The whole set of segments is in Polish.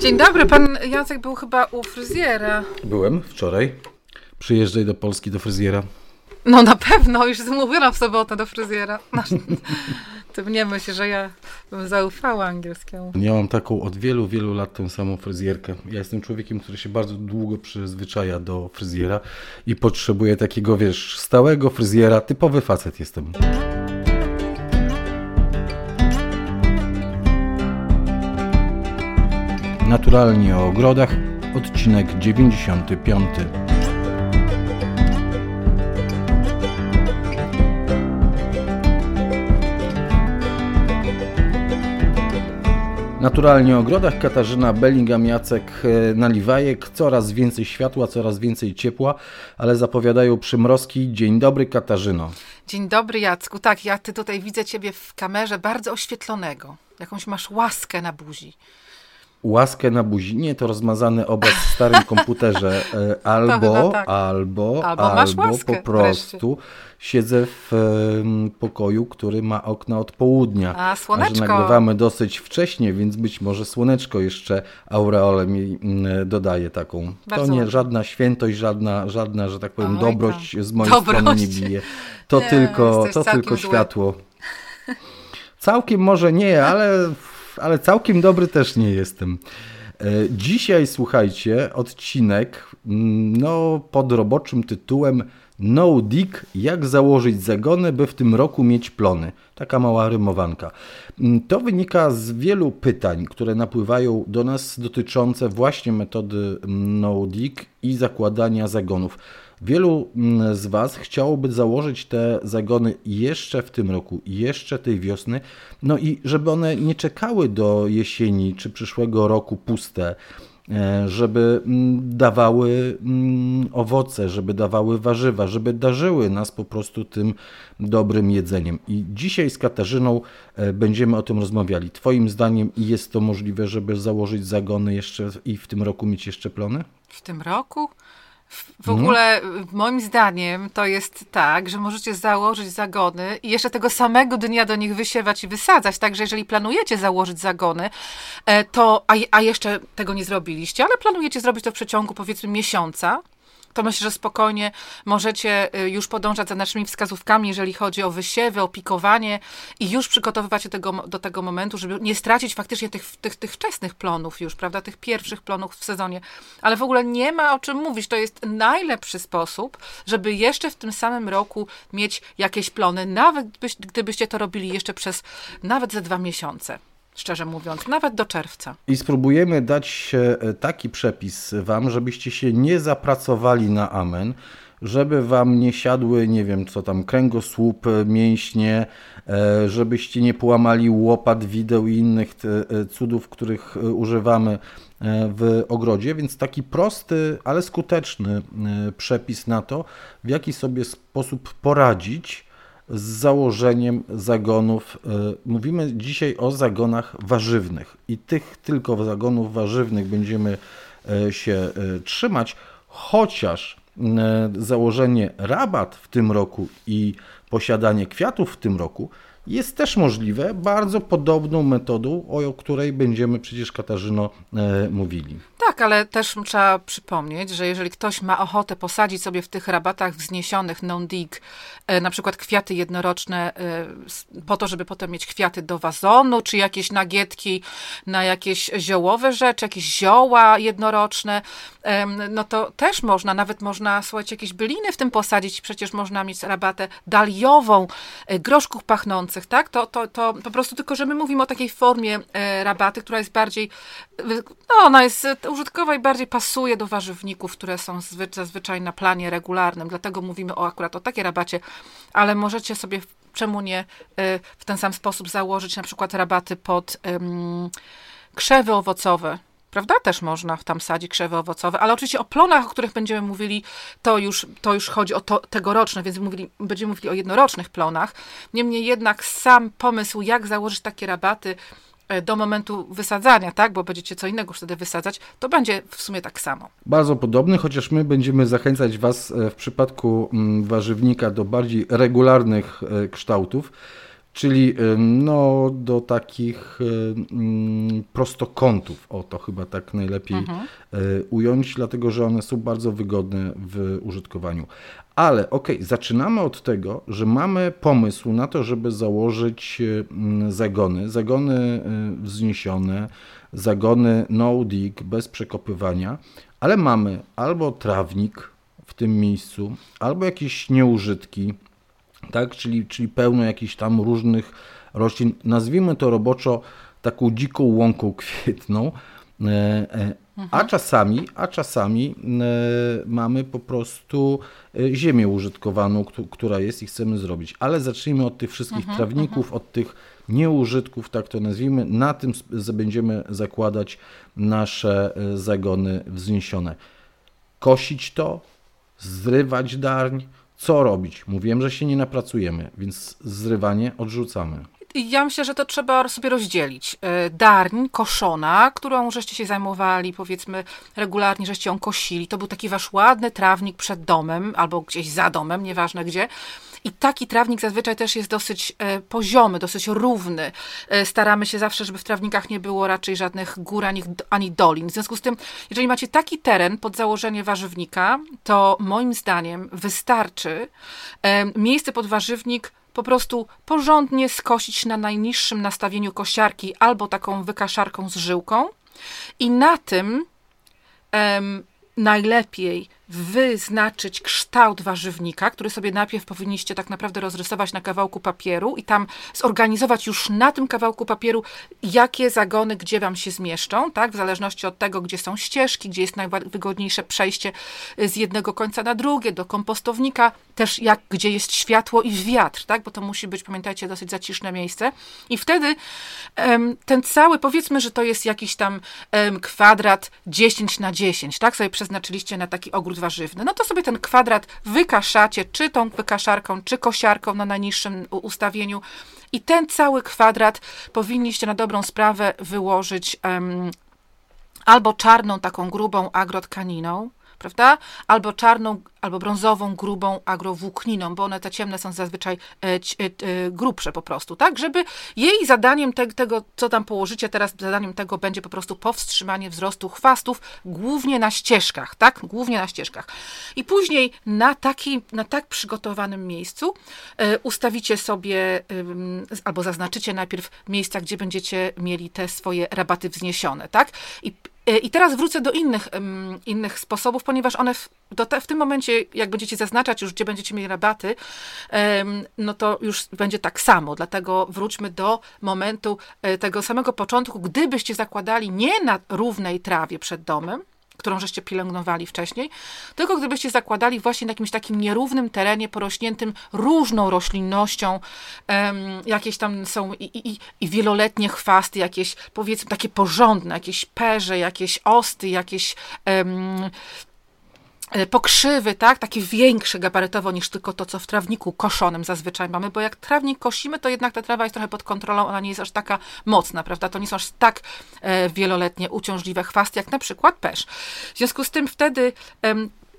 Dzień dobry, pan Jacek był chyba u fryzjera. Byłem wczoraj. Przyjeżdżaj do Polski do fryzjera. No na pewno, już zmówiłam w sobotę do fryzjera. No, ty mnie myślisz, że ja bym zaufała angielskiemu. Ja mam taką od wielu, wielu lat tę samą fryzjerkę. Ja jestem człowiekiem, który się bardzo długo przyzwyczaja do fryzjera i potrzebuje takiego, wiesz, stałego fryzjera. Typowy facet jestem. Naturalnie o ogrodach, odcinek 95. Naturalnie o ogrodach, Katarzyna Bellingham, Jacek Naliwajek. Coraz więcej światła, coraz więcej ciepła, ale zapowiadają przymrozki. Dzień dobry, Katarzyno. Dzień dobry, Jacku. Tak, ja ty tutaj widzę ciebie w kamerze bardzo oświetlonego. Jakąś masz łaskę na buzi. Łaskę na buzi. Nie, to rozmazany obraz w starym komputerze. Albo, tak. albo po prostu siedzę w pokoju, który ma okna od południa. A słoneczko. A że nagrywamy dosyć wcześnie, więc być może słoneczko jeszcze aureolę mi dodaje taką. Bardzo to nie ładnie. Żadna świętość, żadna, że tak powiem, oj, dobrość tam. Z mojej strony nie bije. To nie, tylko światło. Całkiem może nie, ale całkiem dobry też nie jestem. Dzisiaj, słuchajcie, odcinek pod roboczym tytułem No Dig, jak założyć zagony, by w tym roku mieć plony. Taka mała rymowanka. To wynika z wielu pytań, które napływają do nas dotyczące właśnie metody No Dig i zakładania zagonów. Wielu z Was chciałoby założyć te zagony jeszcze w tym roku, jeszcze tej wiosny, no i żeby one nie czekały do jesieni czy przyszłego roku puste, żeby dawały owoce, żeby dawały warzywa, żeby darzyły nas po prostu tym dobrym jedzeniem. I dzisiaj z Katarzyną będziemy o tym rozmawiali. Twoim zdaniem jest to możliwe, żeby założyć zagony jeszcze i w tym roku mieć jeszcze plony? W tym roku? W ogóle moim zdaniem to jest tak, że możecie założyć zagony i jeszcze tego samego dnia do nich wysiewać i wysadzać. Także jeżeli planujecie założyć zagony, to a jeszcze tego nie zrobiliście, ale planujecie zrobić to w przeciągu powiedzmy miesiąca, to myślę, że spokojnie możecie już podążać za naszymi wskazówkami, jeżeli chodzi o wysiewy, o pikowanie i już przygotowywać się do tego momentu, żeby nie stracić faktycznie tych wczesnych plonów już, prawda, tych pierwszych plonów w sezonie. Ale w ogóle nie ma o czym mówić. To jest najlepszy sposób, żeby jeszcze w tym samym roku mieć jakieś plony, nawet gdybyście to robili jeszcze przez nawet ze 2 miesiące. Szczerze mówiąc, nawet do czerwca. I spróbujemy dać taki przepis Wam, żebyście się nie zapracowali na amen, żeby Wam nie siadły, nie wiem co tam, kręgosłup, mięśnie, żebyście nie połamali łopat, wideł i innych cudów, których używamy w ogrodzie, więc taki prosty, ale skuteczny przepis na to, w jaki sobie sposób poradzić z założeniem zagonów. Mówimy dzisiaj o zagonach warzywnych i tych tylko zagonów warzywnych będziemy się trzymać, chociaż założenie rabat w tym roku i posiadanie kwiatów w tym roku jest też możliwe bardzo podobną metodą, o której będziemy przecież, Katarzyno, mówili. Tak, ale też trzeba przypomnieć, że jeżeli ktoś ma ochotę posadzić sobie w tych rabatach wzniesionych non dig, na przykład kwiaty jednoroczne po to, żeby potem mieć kwiaty do wazonu, czy jakieś nagietki na jakieś ziołowe rzeczy, jakieś zioła jednoroczne, no to też można, nawet można, słuchajcie, jakieś byliny w tym posadzić, przecież można mieć rabatę daliową, groszków pachnących, tak? To po prostu tylko, że my mówimy o takiej formie rabaty, która jest bardziej, ona jest użytkowa i bardziej pasuje do warzywników, które są zazwyczaj na planie regularnym, dlatego mówimy akurat o takiej rabacie, ale możecie sobie, czemu nie, w ten sam sposób założyć na przykład rabaty pod krzewy owocowe, prawda? Też można tam sadzić krzewy owocowe, ale oczywiście o plonach, o których będziemy mówili, to już chodzi o tegoroczne, więc będziemy mówili o jednorocznych plonach. Niemniej jednak sam pomysł, jak założyć takie rabaty do momentu wysadzania, tak, bo będziecie co innego już wtedy wysadzać, to będzie w sumie tak samo. Bardzo podobny, chociaż my będziemy zachęcać Was w przypadku warzywnika do bardziej regularnych kształtów, czyli no, do takich prostokątów, o to chyba tak najlepiej ująć, dlatego że one są bardzo wygodne w użytkowaniu. Ale okej, zaczynamy od tego, że mamy pomysł na to, żeby założyć zagony. Zagony wzniesione, zagony no dig, bez przekopywania, ale mamy albo trawnik w tym miejscu, albo jakieś nieużytki, tak? Czyli pełno jakichś tam różnych roślin. Nazwijmy to roboczo taką dziką łąką kwietną, a czasami mamy po prostu ziemię użytkowaną, która jest i chcemy zrobić. Ale zacznijmy od tych wszystkich trawników, od tych nieużytków, tak to nazwijmy. Na tym będziemy zakładać nasze zagony wzniesione. Kosić to, zrywać darń, co robić? Mówiłem, że się nie napracujemy, więc zrywanie odrzucamy. Ja myślę, że to trzeba sobie rozdzielić. Darń koszona, którą żeście się zajmowali, powiedzmy, regularnie żeście ją kosili. To był taki wasz ładny trawnik przed domem albo gdzieś za domem, nieważne gdzie. I taki trawnik zazwyczaj też jest dosyć poziomy, dosyć równy. Staramy się zawsze, żeby w trawnikach nie było raczej żadnych gór ani dolin. W związku z tym, jeżeli macie taki teren pod założenie warzywnika, to moim zdaniem wystarczy miejsce pod warzywnik po prostu porządnie skosić na najniższym nastawieniu kosiarki albo taką wykaszarką z żyłką i na tym najlepiej wyznaczyć kształt warzywnika, który sobie najpierw powinniście tak naprawdę rozrysować na kawałku papieru i tam zorganizować już na tym kawałku papieru, jakie zagony gdzie wam się zmieszczą, tak? W zależności od tego, gdzie są ścieżki, gdzie jest najwygodniejsze przejście z jednego końca na drugie, do kompostownika, też gdzie jest światło i wiatr, tak? Bo to musi być, pamiętajcie, dosyć zaciszne miejsce. I wtedy ten cały, powiedzmy, że to jest jakiś tam kwadrat 10x10, tak? Sobie przeznaczyliście na taki ogród warzywny, no to sobie ten kwadrat wykaszacie, czy tą wykaszarką, czy kosiarką na najniższym ustawieniu i ten cały kwadrat powinniście na dobrą sprawę wyłożyć albo czarną, taką grubą agrotkaniną, prawda? Albo czarną, albo brązową, grubą agrowłókniną, bo one te ciemne są zazwyczaj grubsze po prostu, tak? Żeby jej zadaniem tego, co tam położycie teraz, zadaniem tego będzie po prostu powstrzymanie wzrostu chwastów, głównie na ścieżkach, tak? Głównie na ścieżkach. I później na tak przygotowanym miejscu ustawicie sobie, albo zaznaczycie najpierw miejsca, gdzie będziecie mieli te swoje rabaty wzniesione, tak? I teraz wrócę do innych sposobów, ponieważ one w tym momencie, jak będziecie zaznaczać już, gdzie będziecie mieli rabaty, no to już będzie tak samo. Dlatego wróćmy do momentu tego samego początku, gdybyście zakładali nie na równej trawie przed domem, którą żeście pielęgnowali wcześniej, tylko gdybyście zakładali właśnie na jakimś takim nierównym terenie, porośniętym różną roślinnością, jakieś tam są i wieloletnie chwasty, jakieś powiedzmy takie porządne, jakieś perze, jakieś osty, jakieś pokrzywy, tak, takie większe gabarytowo niż tylko to, co w trawniku koszonym zazwyczaj mamy, bo jak trawnik kosimy, to jednak ta trawa jest trochę pod kontrolą, ona nie jest aż taka mocna, prawda, to nie są aż tak wieloletnie uciążliwe chwasty, jak na przykład pesz. W związku z tym wtedy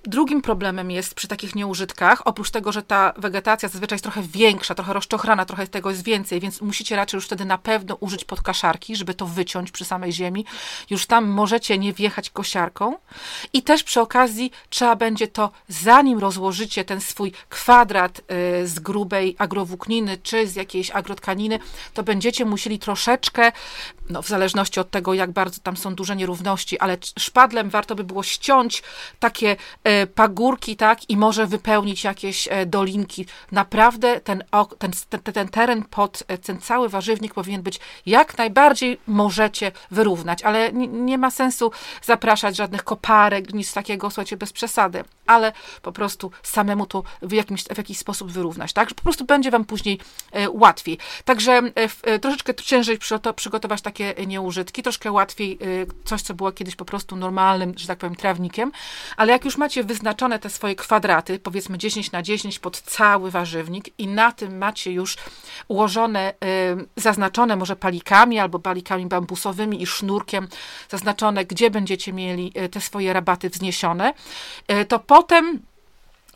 drugim problemem jest przy takich nieużytkach, oprócz tego, że ta wegetacja zazwyczaj jest trochę większa, trochę rozczochrana, trochę tego jest więcej, więc musicie raczej już wtedy na pewno użyć podkaszarki, żeby to wyciąć przy samej ziemi. Już tam możecie nie wjechać kosiarką i też przy okazji trzeba będzie to, zanim rozłożycie ten swój kwadrat z grubej agrowłókniny czy z jakiejś agrotkaniny, to będziecie musieli troszeczkę, no w zależności od tego, jak bardzo tam są duże nierówności, ale szpadlem warto by było ściąć takie pagórki, tak, i może wypełnić jakieś dolinki. Naprawdę ten teren pod ten cały warzywnik powinien być jak najbardziej możecie wyrównać, ale nie ma sensu zapraszać żadnych koparek, nic takiego, słuchajcie, bez przesady, ale po prostu samemu to w jakiś sposób wyrównać, tak, że po prostu będzie wam później łatwiej. Także troszeczkę ciężej przygotować takie nieużytki, troszkę łatwiej coś, co było kiedyś po prostu normalnym, że tak powiem, trawnikiem, ale jak już macie wyznaczone te swoje kwadraty, powiedzmy 10x10 pod cały warzywnik i na tym macie już ułożone, zaznaczone może palikami albo palikami bambusowymi i sznurkiem zaznaczone, gdzie będziecie mieli te swoje rabaty wzniesione, to potem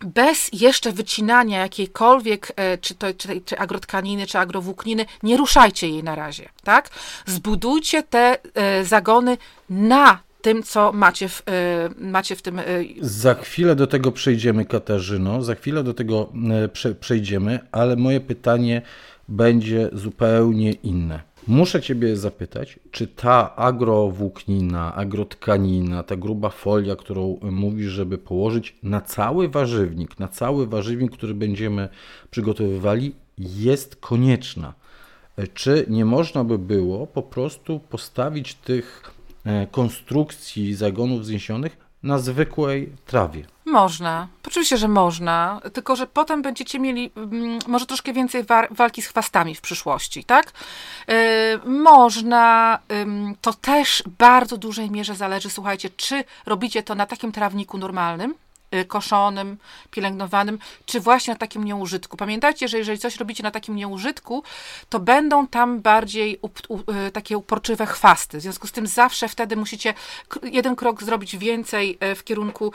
bez jeszcze wycinania jakiejkolwiek, czy agrotkaniny, czy agrowłókniny, nie ruszajcie jej na razie, tak? Zbudujcie te zagony na tym, co macie w tym... Za chwilę do tego przejdziemy, Katarzyno, ale moje pytanie będzie zupełnie inne. Muszę Ciebie zapytać, czy ta agrowłóknina, agrotkanina, ta gruba folia, którą mówisz, żeby położyć na cały warzywnik, który będziemy przygotowywali, jest konieczna? Czy nie można by było po prostu postawić tych konstrukcji zagonów wzniesionych na zwykłej trawie? Można. Oczywiście, że można, tylko że potem będziecie mieli może troszkę więcej walki z chwastami w przyszłości, tak? Można, to też w bardzo dużej mierze zależy, słuchajcie, czy robicie to na takim trawniku normalnym, koszonym, pielęgnowanym, czy właśnie na takim nieużytku. Pamiętajcie, że jeżeli coś robicie na takim nieużytku, to będą tam bardziej takie uporczywe chwasty. W związku z tym zawsze wtedy musicie jeden krok zrobić więcej w kierunku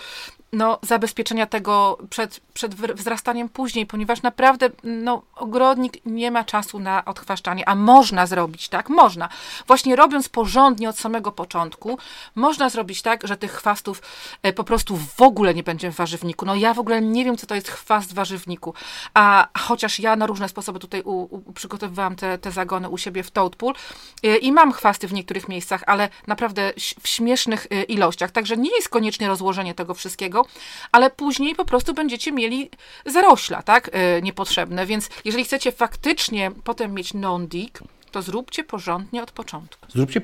zabezpieczenia tego przed wzrastaniem później, ponieważ naprawdę ogrodnik nie ma czasu na odchwaszczanie, a można zrobić tak, można. Właśnie robiąc porządnie od samego początku, można zrobić tak, że tych chwastów po prostu w ogóle nie będzie w warzywniku. Ja w ogóle nie wiem, co to jest chwast w warzywniku, a chociaż ja na różne sposoby tutaj przygotowywałam te zagony u siebie w Toad Pool i mam chwasty w niektórych miejscach, ale naprawdę w śmiesznych ilościach, także nie jest koniecznie rozłożenie tego wszystkiego, ale później po prostu będziecie mieli zarośla, tak, niepotrzebne, więc jeżeli chcecie faktycznie potem mieć No Dig, to zróbcie porządnie od początku. Zróbcie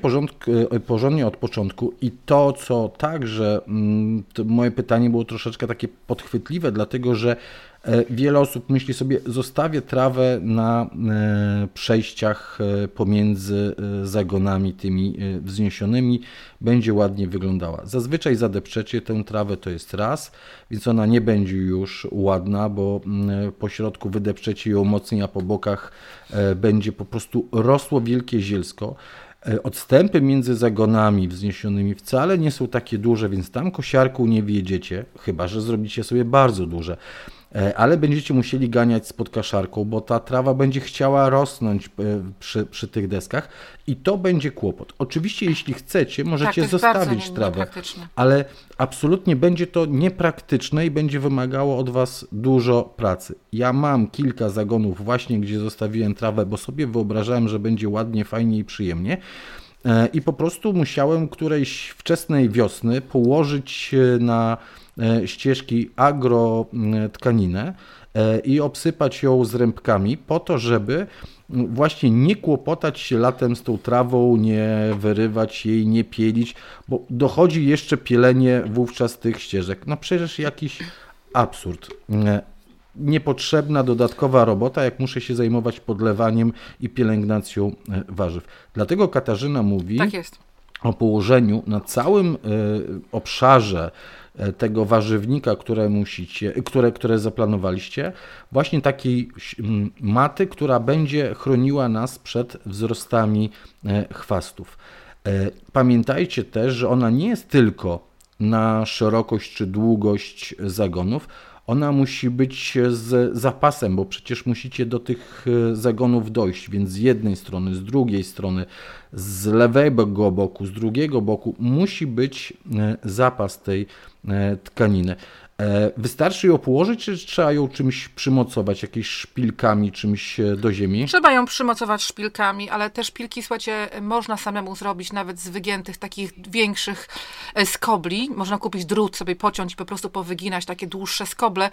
porządnie od początku i to, co także to moje pytanie było troszeczkę takie podchwytliwe, dlatego że wiele osób myśli sobie, zostawię trawę na przejściach pomiędzy zagonami tymi wzniesionymi, będzie ładnie wyglądała. Zazwyczaj zadepczecie tę trawę, to jest raz, więc ona nie będzie już ładna, bo po środku wydepczecie ją mocniej, a po bokach będzie po prostu rosło wielkie zielsko. Odstępy między zagonami wzniesionymi wcale nie są takie duże, więc tam kosiarką nie wjedziecie, chyba że zrobicie sobie bardzo duże. Ale będziecie musieli ganiać spod kaszarką, bo ta trawa będzie chciała rosnąć przy tych deskach i to będzie kłopot. Oczywiście jeśli chcecie, możecie zostawić trawę, ale absolutnie będzie to niepraktyczne i będzie wymagało od Was dużo pracy. Ja mam kilka zagonów właśnie, gdzie zostawiłem trawę, bo sobie wyobrażałem, że będzie ładnie, fajnie i przyjemnie. I po prostu musiałem którejś wczesnej wiosny położyć na ścieżki agrotkaninę i obsypać ją zrębkami po to, żeby właśnie nie kłopotać się latem z tą trawą, nie wyrywać jej, nie pielić, bo dochodzi jeszcze pielenie wówczas tych ścieżek. Przecież jakiś absurd. Niepotrzebna dodatkowa robota, jak muszę się zajmować podlewaniem i pielęgnacją warzyw. Dlatego Katarzyna mówi o położeniu na całym obszarze tego warzywnika, które zaplanowaliście, właśnie takiej maty, która będzie chroniła nas przed wzrostami chwastów. Pamiętajcie też, że ona nie jest tylko na szerokość czy długość zagonów, ona musi być z zapasem, bo przecież musicie do tych zagonów dojść, więc z jednej strony, z drugiej strony, z lewego boku, z drugiego boku musi być zapas tej tkaniny. Wystarczy ją położyć, czy trzeba ją czymś przymocować, jakimiś szpilkami, czymś do ziemi? Trzeba ją przymocować szpilkami, ale te szpilki, słuchajcie, można samemu zrobić nawet z wygiętych takich większych skobli. Można kupić drut, sobie pociąć i po prostu powyginać takie dłuższe skoble,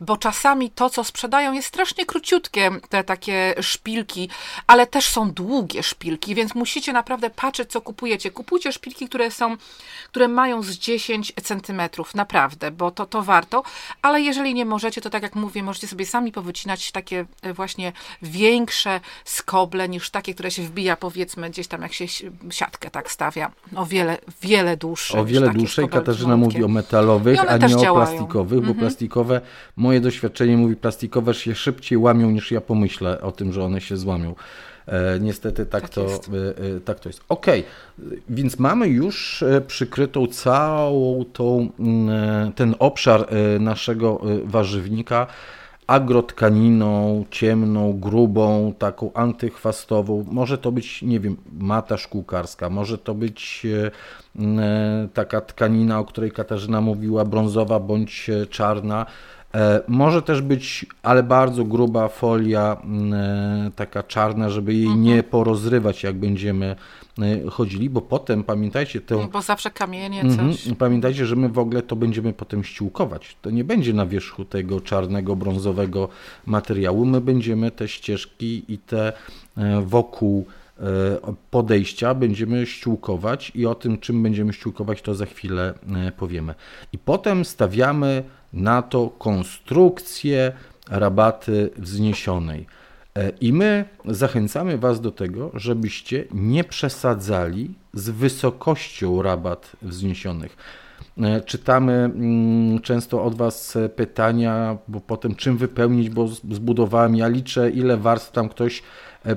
bo czasami to, co sprzedają, jest strasznie króciutkie, te takie szpilki, ale też są długie szpilki, więc musicie naprawdę patrzeć, co kupujecie. Kupujcie szpilki, które mają z 10 cm, naprawdę, bo to warto, ale jeżeli nie możecie, to tak jak mówię, możecie sobie sami powycinać takie właśnie większe skoble niż takie, które się wbija, powiedzmy, gdzieś tam jak się siatkę tak stawia. O wiele, wiele dłuższe. O wiele dłuższej. Katarzyna mówi o metalowych, a nie o plastikowych, bo plastikowe, moje doświadczenie mówi, plastikowe się szybciej łamią niż ja pomyślę o tym, że one się złamią. Niestety tak to jest. Okej, więc mamy już przykrytą całą ten obszar naszego warzywnika agrotkaniną, ciemną, grubą, taką antychwastową. Może to być, nie wiem, mata szkółkarska, może to być taka tkanina, o której Katarzyna mówiła, brązowa bądź czarna. Może też być, ale bardzo gruba folia, taka czarna, żeby jej nie porozrywać, jak będziemy chodzili, bo potem, pamiętajcie... Bo zawsze kamienie, coś. Pamiętajcie, że my w ogóle to będziemy potem ściółkować. To nie będzie na wierzchu tego czarnego, brązowego materiału. My będziemy te ścieżki i te wokół podejścia będziemy ściółkować i o tym, czym będziemy ściółkować, to za chwilę powiemy. I potem stawiamy na to konstrukcję rabaty wzniesionej. I my zachęcamy Was do tego, żebyście nie przesadzali z wysokością rabat wzniesionych. Czytamy często od Was pytania, bo potem czym wypełnić, bo zbudowałem, ja liczę, ile warstw tam ktoś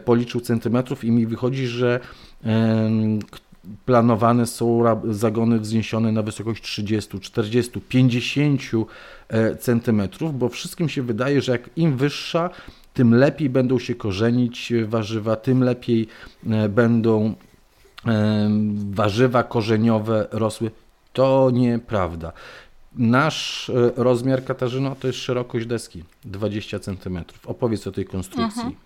policzył centymetrów i mi wychodzi, że planowane są zagony wzniesione na wysokość 30, 40, 50 centymetrów, bo wszystkim się wydaje, że jak im wyższa, tym lepiej będą się korzenić warzywa, tym lepiej będą warzywa korzeniowe rosły. To nieprawda. Nasz rozmiar, Katarzyno, to jest szerokość deski 20 cm. Opowiedz o tej konstrukcji.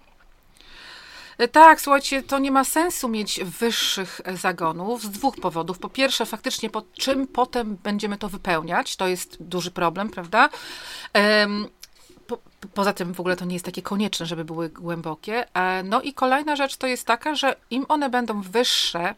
Tak, słuchajcie, to nie ma sensu mieć wyższych zagonów z dwóch powodów. Po pierwsze, faktycznie po czym potem będziemy to wypełniać? To jest duży problem, prawda? Poza tym w ogóle to nie jest takie konieczne, żeby były głębokie. No i kolejna rzecz to jest taka, że im one będą wyższe,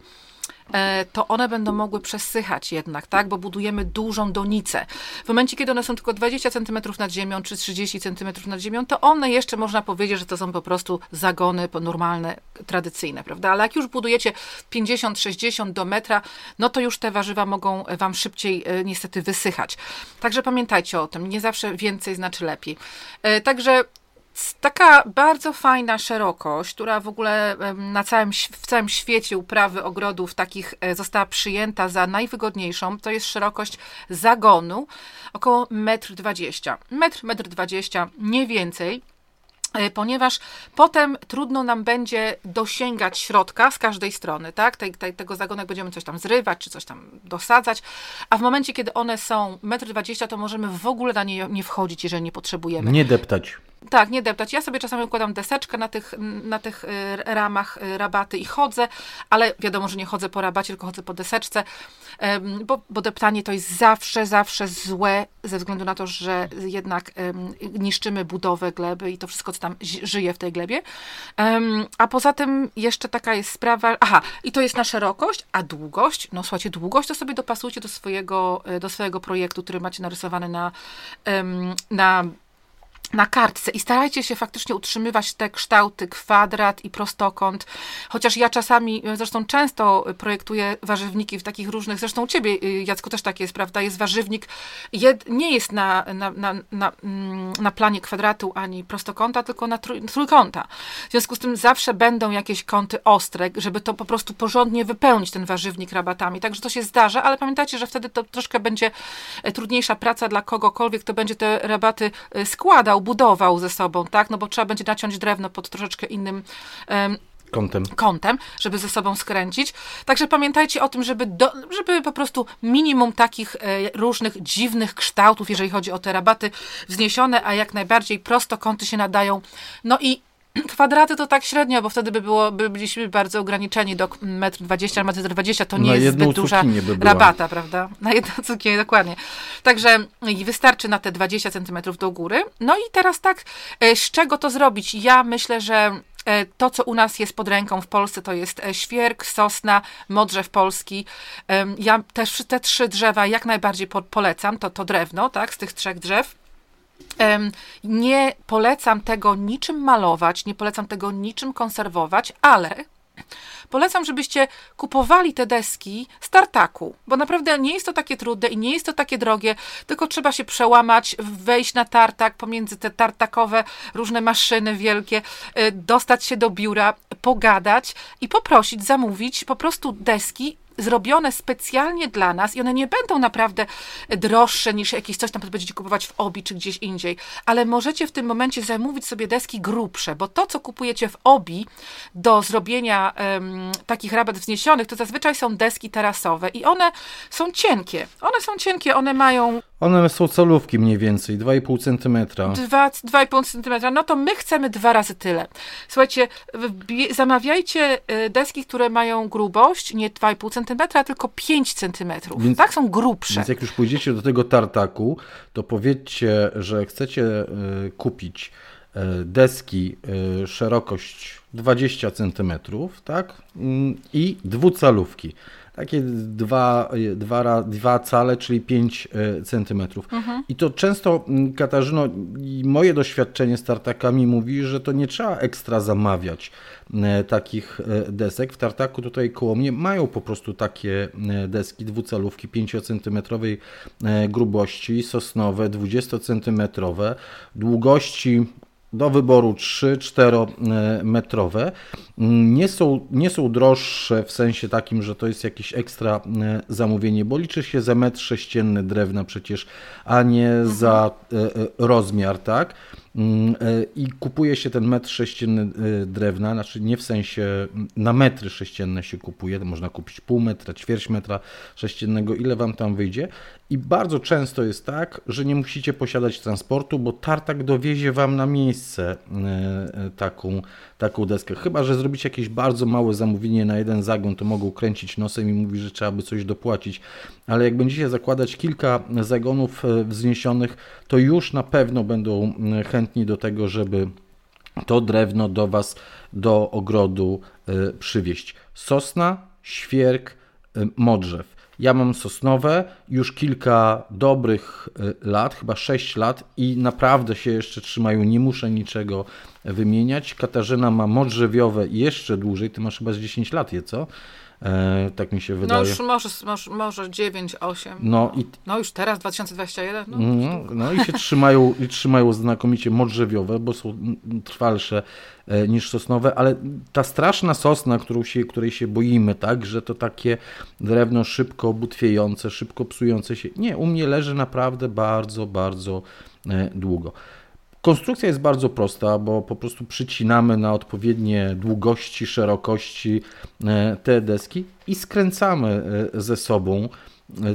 to one będą mogły przesychać jednak, tak? Bo budujemy dużą donicę. W momencie, kiedy one są tylko 20 cm nad ziemią, czy 30 cm nad ziemią, to one jeszcze można powiedzieć, że to są po prostu zagony normalne, tradycyjne, prawda? Ale jak już budujecie 50, 60 do metra, no to już te warzywa mogą Wam szybciej niestety wysychać. Także pamiętajcie o tym, nie zawsze więcej znaczy lepiej. Także taka bardzo fajna szerokość, która w ogóle w całym świecie uprawy ogrodów takich została przyjęta za najwygodniejszą, to jest szerokość zagonu około 1,20 m. 1,20 m, nie więcej, ponieważ potem trudno nam będzie dosięgać środka z każdej strony, tak? Tego zagonu, jak będziemy coś tam zrywać, czy coś tam dosadzać, a w momencie, kiedy one są 1,20 m, to możemy w ogóle na nie nie wchodzić, jeżeli nie potrzebujemy. Nie deptać. Tak, nie deptać. Ja sobie czasami układam deseczkę na tych ramach rabaty i chodzę, ale wiadomo, że nie chodzę po rabacie, tylko chodzę po deseczce, bo deptanie to jest zawsze złe, ze względu na to, że jednak niszczymy budowę gleby i to wszystko, co tam żyje w tej glebie. A poza tym jeszcze taka jest sprawa, i to jest na szerokość, a długość, no słuchajcie, długość to sobie dopasujcie do swojego projektu, który macie narysowany na kartce i starajcie się faktycznie utrzymywać te kształty, kwadrat i prostokąt, chociaż ja czasami, zresztą często projektuję warzywniki w takich różnych, zresztą u Ciebie, Jacku, też tak jest, prawda, jest warzywnik, nie jest na planie kwadratu ani prostokąta, tylko na trójkąta. W związku z tym zawsze będą jakieś kąty ostre, żeby to po prostu porządnie wypełnić ten warzywnik rabatami, także to się zdarza, ale pamiętajcie, że wtedy to troszkę będzie trudniejsza praca dla kogokolwiek, kto będzie te rabaty składał, budował ze sobą, tak? No bo trzeba będzie naciąć drewno pod troszeczkę innym kątem, żeby ze sobą skręcić. Także pamiętajcie o tym, żeby po prostu minimum takich różnych dziwnych kształtów, jeżeli chodzi o te rabaty wzniesione, a jak najbardziej prostokąty się nadają. No i kwadraty to tak średnio, bo wtedy byliśmy bardzo ograniczeni do 1,20 m, 1,20 m to nie jest zbyt duża rabata, prawda? Na jedną cukinię, dokładnie. Także wystarczy na te 20 cm do góry. No i teraz tak, z czego to zrobić? Ja myślę, że to, co u nas jest pod ręką w Polsce, to jest świerk, sosna, modrzew polski. Ja też te trzy drzewa jak najbardziej polecam, to drewno, tak, z tych trzech drzew. Nie polecam tego niczym malować, nie polecam tego niczym konserwować, ale Polecam, żebyście kupowali te deski z tartaku, bo naprawdę nie jest to takie trudne i nie jest to takie drogie, tylko trzeba się przełamać, wejść na tartak, pomiędzy te tartakowe różne maszyny wielkie, dostać się do biura, pogadać i poprosić, zamówić po prostu deski zrobione specjalnie dla nas i one nie będą naprawdę droższe niż jakieś coś tam będziecie kupować w OBI czy gdzieś indziej, ale możecie w tym momencie zamówić sobie deski grubsze, bo to, co kupujecie w OBI do zrobienia takich rabat wzniesionych, to zazwyczaj są deski tarasowe i one są cienkie. One mają... One są solówki mniej więcej, 2,5 cm. 2,5 cm, no to my chcemy 2 razy tyle. Słuchajcie, zamawiajcie deski, które mają grubość, nie 2,5 cm, tylko 5 cm. Więc, tak są grubsze. Więc jak już pójdziecie do tego tartaku, to powiedzcie, że chcecie kupić deski szerokość 20 cm, tak? I dwucalówki. Takie dwa cale, czyli 5 cm. Mhm. I to często, Katarzyno, moje doświadczenie z tartakami mówi, że to nie trzeba ekstra zamawiać takich desek. W tartaku tutaj koło mnie mają po prostu takie deski dwucalówki 5 cm grubości, sosnowe, 20 cm, długości do wyboru 3-4 metrowe. Nie są droższe w sensie takim, że to jest jakieś ekstra zamówienie, bo liczy się za metr sześcienny drewna przecież, a nie za rozmiar, tak? I kupuje się ten metr sześcienny drewna, znaczy nie w sensie na metry sześcienne się kupuje, to można kupić pół metra, ćwierć metra sześciennego, ile wam tam wyjdzie. I bardzo często jest tak, że nie musicie posiadać transportu, bo tartak dowiezie wam na miejsce taką deskę. Chyba że zrobicie jakieś bardzo małe zamówienie na jeden zagon, to mogą kręcić nosem i mówić, że trzeba by coś dopłacić. Ale jak będziecie zakładać kilka zagonów wzniesionych, to już na pewno będą chętni do tego, żeby to drewno do was, do ogrodu przywieźć. Sosna, świerk, modrzew. Ja mam sosnowe już kilka dobrych lat, chyba 6 lat i naprawdę się jeszcze trzymają, nie muszę niczego wymieniać. Katarzyna ma modrzewiowe jeszcze dłużej, ty masz chyba z 10 lat je, co? Tak mi się wydaje. No już może 9, 8. No już teraz 2021. No i się trzymają znakomicie modrzewiowe, bo są trwalsze niż sosnowe, ale ta straszna sosna, której się boimy, tak, że to takie drewno szybko butwiejące, szybko psujące się. Nie, u mnie leży naprawdę bardzo, bardzo długo. Konstrukcja jest bardzo prosta, bo po prostu przycinamy na odpowiednie długości, szerokości te deski i skręcamy ze sobą,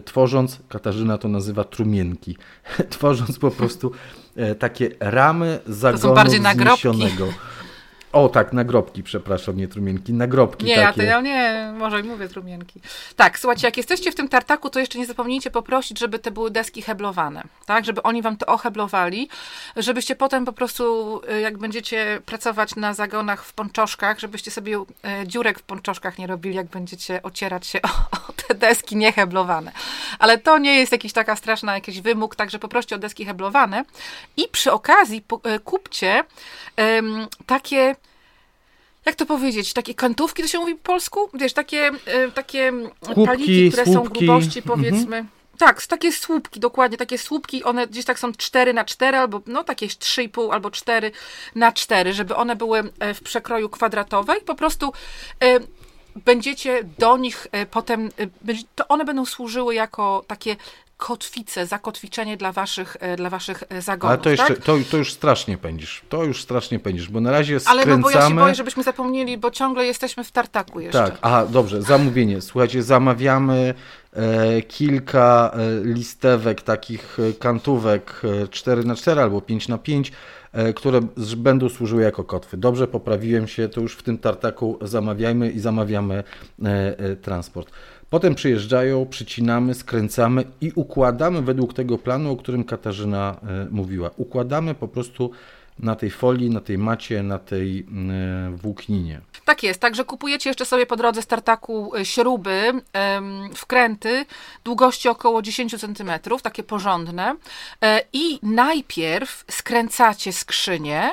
tworząc, Katarzyna to nazywa trumienki, tworząc po prostu takie ramy zagonu wzniesionego. O tak, nagrobki, przepraszam, nie trumienki, nagrobki nie, takie. Może mówię trumienki. Tak, słuchajcie, jak jesteście w tym tartaku, to jeszcze nie zapomnijcie poprosić, żeby te były deski heblowane, tak, żeby oni wam to oheblowali, żebyście potem po prostu, jak będziecie pracować na zagonach w pończoszkach, żebyście sobie dziurek w pończoszkach nie robili, jak będziecie ocierać się o te deski nieheblowane. Ale to nie jest jakiś wymóg, także poproście o deski heblowane i przy okazji kupcie takie, jak to powiedzieć, takie kantówki, to się mówi po polsku? Wiesz, takie słupki, paliki, które słupki. Są grubości, powiedzmy. Mhm. Tak, takie słupki, dokładnie, takie słupki, one gdzieś tak są 4x4, albo takie 3,5 albo 4x4, żeby one były w przekroju kwadratowej. Po prostu będziecie do nich potem, to one będą służyły jako takie kotwice, zakotwiczenie dla waszych zagonów. Ale to jeszcze, tak? to już strasznie pędzisz. Bo na razie skręcamy. Ale bo ja się boję, żebyśmy zapomnieli, bo ciągle jesteśmy w tartaku jeszcze. Tak, aha, dobrze, zamówienie. Słuchajcie, zamawiamy kilka listewek, takich kantówek 4x4 albo 5x5, które będą służyły jako kotwy. Dobrze, poprawiłem się, to już w tym tartaku zamawiajmy i zamawiamy transport. Potem przyjeżdżają, przycinamy, skręcamy i układamy według tego planu, o którym Katarzyna mówiła. Układamy po prostu na tej folii, na tej macie, na tej włókninie. Tak jest, także kupujecie jeszcze sobie po drodze z tartaku śruby, wkręty długości około 10 cm, takie porządne i najpierw skręcacie skrzynię,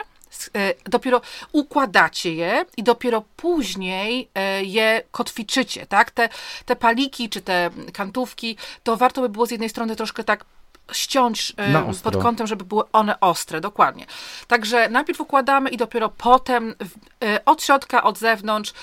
dopiero układacie je i dopiero później je kotwiczycie, tak? Te paliki czy te kantówki, to warto by było z jednej strony troszkę tak ściąć pod kątem, żeby były one ostre, dokładnie. Także najpierw układamy i dopiero potem od środka, od zewnątrz.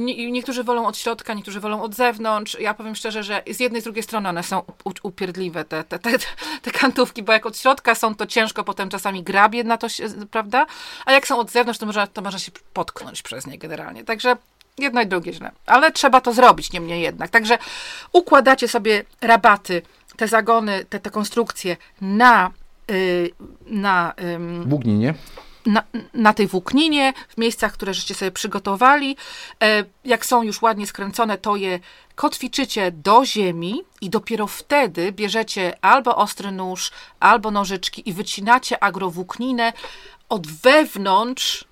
Niektórzy wolą od środka, niektórzy wolą od zewnątrz. Ja powiem szczerze, że z jednej, z drugiej strony one są upierdliwe, te kantówki, bo jak od środka są, to ciężko potem czasami grabie na to, prawda? A jak są od zewnątrz, to można się potknąć przez nie generalnie. Także jedno i drugie źle. Ale trzeba to zrobić, niemniej jednak. Także układacie sobie rabaty, te zagony, te konstrukcje włókninie. Na tej włókninie, w miejscach, które żeście sobie przygotowali. Jak są już ładnie skręcone, to je kotwiczycie do ziemi i dopiero wtedy bierzecie albo ostry nóż, albo nożyczki i wycinacie agrowłókninę od wewnątrz,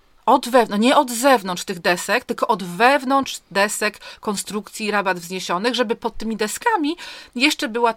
nie od zewnątrz tych desek, tylko od wewnątrz desek konstrukcji rabat wzniesionych, żeby pod tymi deskami jeszcze była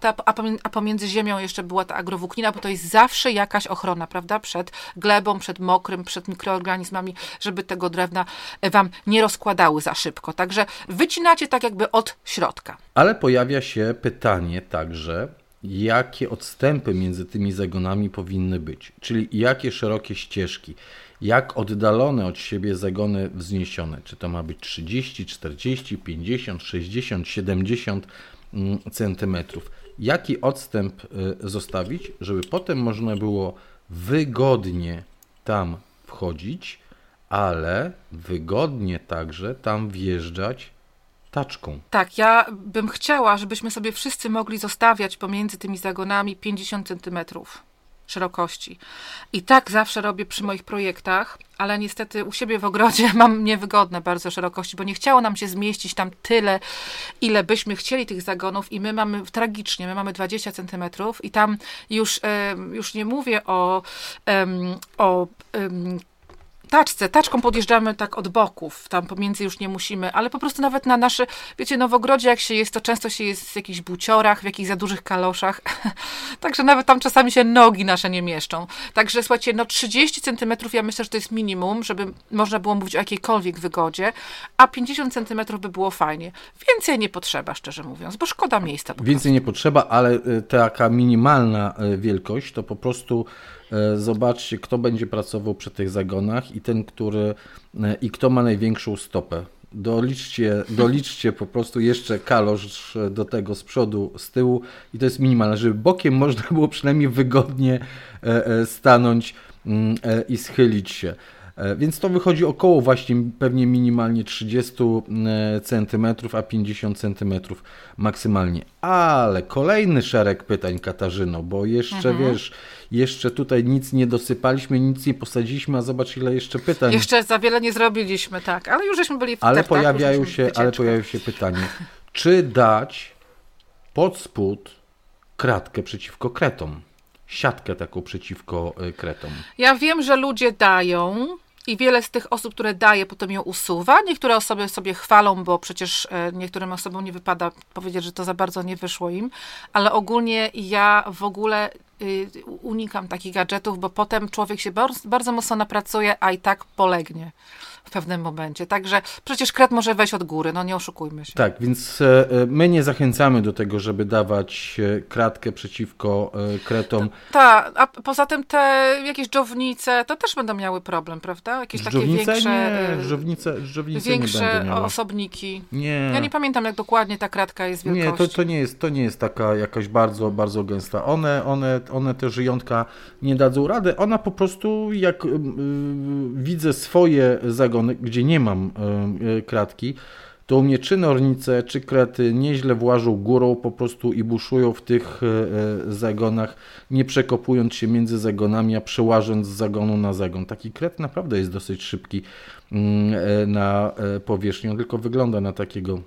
a pomiędzy ziemią jeszcze była ta agrowłóknina, bo to jest zawsze jakaś ochrona, prawda, przed glebą, przed mokrym, przed mikroorganizmami, żeby tego drewna wam nie rozkładały za szybko. Także wycinacie tak jakby od środka. Ale pojawia się pytanie także, jakie odstępy między tymi zagonami powinny być, czyli jakie szerokie ścieżki. Jak oddalone od siebie zagony wzniesione? Czy to ma być 30, 40, 50, 60, 70 centymetrów? Jaki odstęp zostawić, żeby potem można było wygodnie tam wchodzić, ale wygodnie także tam wjeżdżać taczką. Tak, ja bym chciała, żebyśmy sobie wszyscy mogli zostawiać pomiędzy tymi zagonami 50 centymetrów szerokości. I tak zawsze robię przy moich projektach, ale niestety u siebie w ogrodzie mam niewygodne bardzo szerokości, bo nie chciało nam się zmieścić tam tyle, ile byśmy chcieli tych zagonów i my mamy 20 centymetrów i tam już nie mówię o taczką podjeżdżamy tak od boków, tam pomiędzy już nie musimy, ale po prostu nawet na nasze, wiecie, no w ogrodzie jak się jest, to często się jest w jakichś buciorach, w jakichś za dużych kaloszach, także nawet tam czasami się nogi nasze nie mieszczą. Także słuchajcie, 30 centymetrów ja myślę, że to jest minimum, żeby można było mówić o jakiejkolwiek wygodzie, a 50 centymetrów by było fajnie. Więcej nie potrzeba, szczerze mówiąc, bo szkoda miejsca. Więcej nie potrzeba, ale taka minimalna wielkość to po prostu zobaczcie, kto będzie pracował przy tych zagonach i kto ma największą stopę. Doliczcie po prostu jeszcze kalosz do tego z przodu, z tyłu i to jest minimalne, żeby bokiem można było przynajmniej wygodnie stanąć i schylić się. Więc to wychodzi około właśnie pewnie minimalnie 30 cm, a 50 cm maksymalnie. Ale kolejny szereg pytań, Katarzyno, bo jeszcze jeszcze tutaj nic nie dosypaliśmy, nic nie posadziliśmy, a zobacz ile jeszcze pytań. Jeszcze za wiele nie zrobiliśmy, tak, ale już żeśmy byli w tertach. Ale pojawiają się pytania, czy dać pod spód kratkę przeciwko kretom? Siatkę taką przeciwko kretom. Ja wiem, że ludzie dają i wiele z tych osób, które daje, potem ją usuwa. Niektóre osoby sobie chwalą, bo przecież niektórym osobom nie wypada powiedzieć, że to za bardzo nie wyszło im, ale ogólnie ja w ogóle unikam takich gadżetów, bo potem człowiek się bardzo, bardzo mocno napracuje, a i tak polegnie w pewnym momencie. Także przecież kret może wejść od góry, no nie oszukujmy się. Tak, więc my nie zachęcamy do tego, żeby dawać kratkę przeciwko kretom. Tak, a poza tym te jakieś dżownice, to też będą miały problem, prawda? Jakieś dżownice? Takie większe, nie, dżownice większe nie będą miały. Osobniki. Nie. Ja nie pamiętam, jak dokładnie ta kratka jest wielkości. Nie, to nie jest taka jakaś bardzo, bardzo gęsta. One te żyjątka nie dadzą rady. Ona po prostu, jak widzę swoje zagony, gdzie nie mam kratki, to u mnie czy nornice, czy krety nieźle włażą górą po prostu i buszują w tych zagonach, nie przekopując się między zagonami, a przełażąc z zagonu na zagon. Taki kret naprawdę jest dosyć szybki na powierzchni, on tylko wygląda na takiego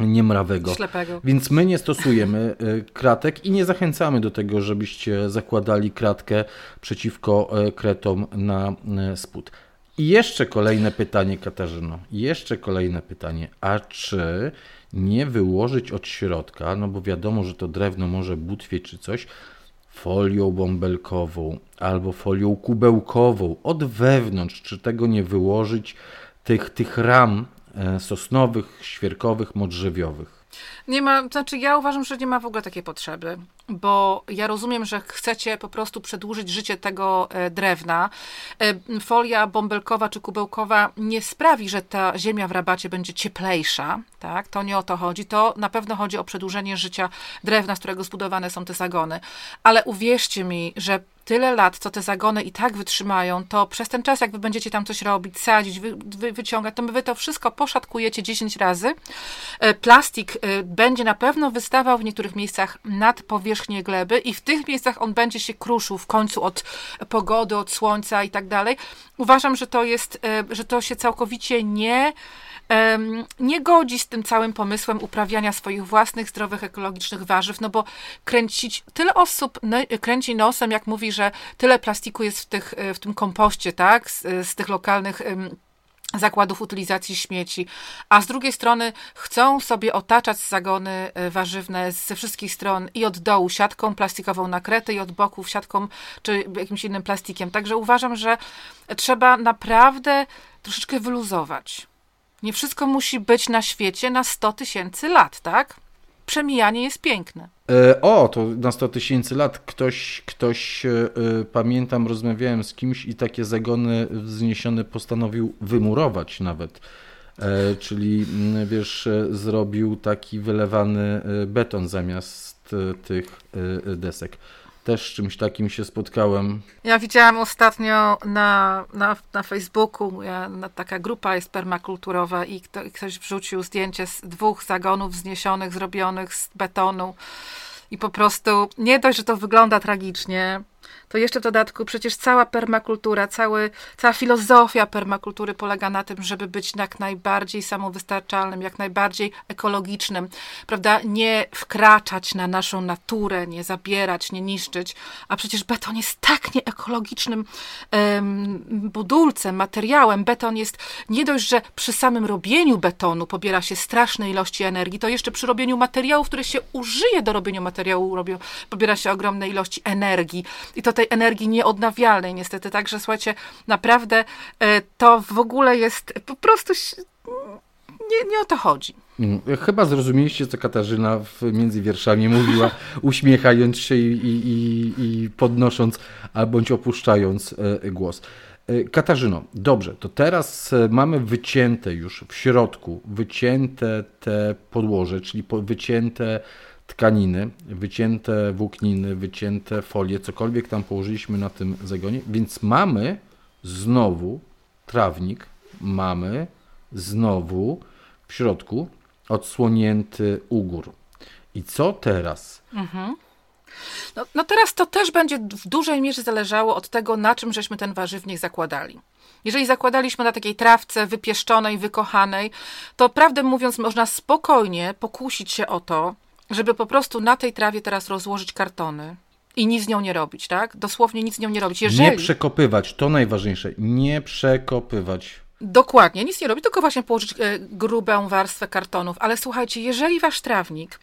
niemrawego. Ślepego. Więc my nie stosujemy kratek i nie zachęcamy do tego, żebyście zakładali kratkę przeciwko kretom na spód. I jeszcze kolejne pytanie, Katarzyno, a czy nie wyłożyć od środka, no bo wiadomo, że to drewno może butwie czy coś, folią bąbelkową albo folią kubełkową od wewnątrz, czy tego nie wyłożyć, tych ram sosnowych, świerkowych, modrzewiowych. Nie ma, znaczy ja uważam, że nie ma w ogóle takiej potrzeby, bo ja rozumiem, że chcecie po prostu przedłużyć życie tego drewna. Folia bąbelkowa czy kubełkowa nie sprawi, że ta ziemia w rabacie będzie cieplejsza, tak? To nie o to chodzi. To na pewno chodzi o przedłużenie życia drewna, z którego zbudowane są te zagony. Ale uwierzcie mi, że tyle lat, co te zagony i tak wytrzymają, to przez ten czas, jak wy będziecie tam coś robić, sadzić, wyciągać, to wy to wszystko poszatkujecie 10 razy. Plastik będzie na pewno wystawał w niektórych miejscach nad powierzchnię gleby i w tych miejscach on będzie się kruszył w końcu od pogody, od słońca i tak dalej. Uważam, że to jest, że to się całkowicie nie godzi z tym całym pomysłem uprawiania swoich własnych, zdrowych, ekologicznych warzyw, no bo tyle osób kręci nosem, jak mówi, że tyle plastiku jest w tym kompoście, tak, z tych lokalnych zakładów utylizacji śmieci, a z drugiej strony chcą sobie otaczać zagony warzywne ze wszystkich stron i od dołu siatką plastikową na krety i od boków siatką czy jakimś innym plastikiem. Także uważam, że trzeba naprawdę troszeczkę wyluzować. Nie wszystko musi być na świecie na 100 000 lat, tak? Przemijanie jest piękne. To na 100 000 lat ktoś, pamiętam, rozmawiałem z kimś i takie zagony wzniesione postanowił wymurować nawet. Czyli, wiesz, zrobił taki wylewany beton zamiast tych desek. Też z czymś takim się spotkałem. Ja widziałam ostatnio na Facebooku, taka grupa jest permakulturowa i ktoś wrzucił zdjęcie z 2 zagonów wzniesionych, zrobionych z betonu i po prostu nie dość, że to wygląda tragicznie, to jeszcze w dodatku przecież cała permakultura, cała filozofia permakultury polega na tym, żeby być jak najbardziej samowystarczalnym, jak najbardziej ekologicznym, prawda? Nie wkraczać na naszą naturę, nie zabierać, nie niszczyć, a przecież beton jest tak nieekologicznym budulcem, materiałem. Beton jest, nie dość, że przy samym robieniu betonu pobiera się straszne ilości energii, to jeszcze przy robieniu materiałów, które się użyje do robienia materiału, pobiera się ogromne ilości energii. I to tej energii nieodnawialnej niestety. Także słuchajcie, naprawdę to w ogóle jest po prostu nie o to chodzi. Chyba zrozumieliście, co Katarzyna między wierszami mówiła, uśmiechając się i podnosząc albo opuszczając głos. Katarzyno, dobrze, to teraz mamy wycięte już w środku, wycięte te podłoże, czyli wycięte tkaniny, wycięte włókniny, wycięte folie, cokolwiek tam położyliśmy na tym zagonie, więc mamy znowu trawnik, mamy znowu w środku odsłonięty ugór. I co teraz? Mhm. No teraz to też będzie w dużej mierze zależało od tego, na czym żeśmy ten warzywnik zakładali. Jeżeli zakładaliśmy na takiej trawce wypieszczonej, wykochanej, to prawdę mówiąc można spokojnie pokusić się o to, żeby po prostu na tej trawie teraz rozłożyć kartony i nic z nią nie robić, tak? Dosłownie nic z nią nie robić. Nie przekopywać, to najważniejsze, nie przekopywać. Dokładnie, nic nie robić, tylko właśnie położyć grubą warstwę kartonów. Ale słuchajcie, jeżeli wasz trawnik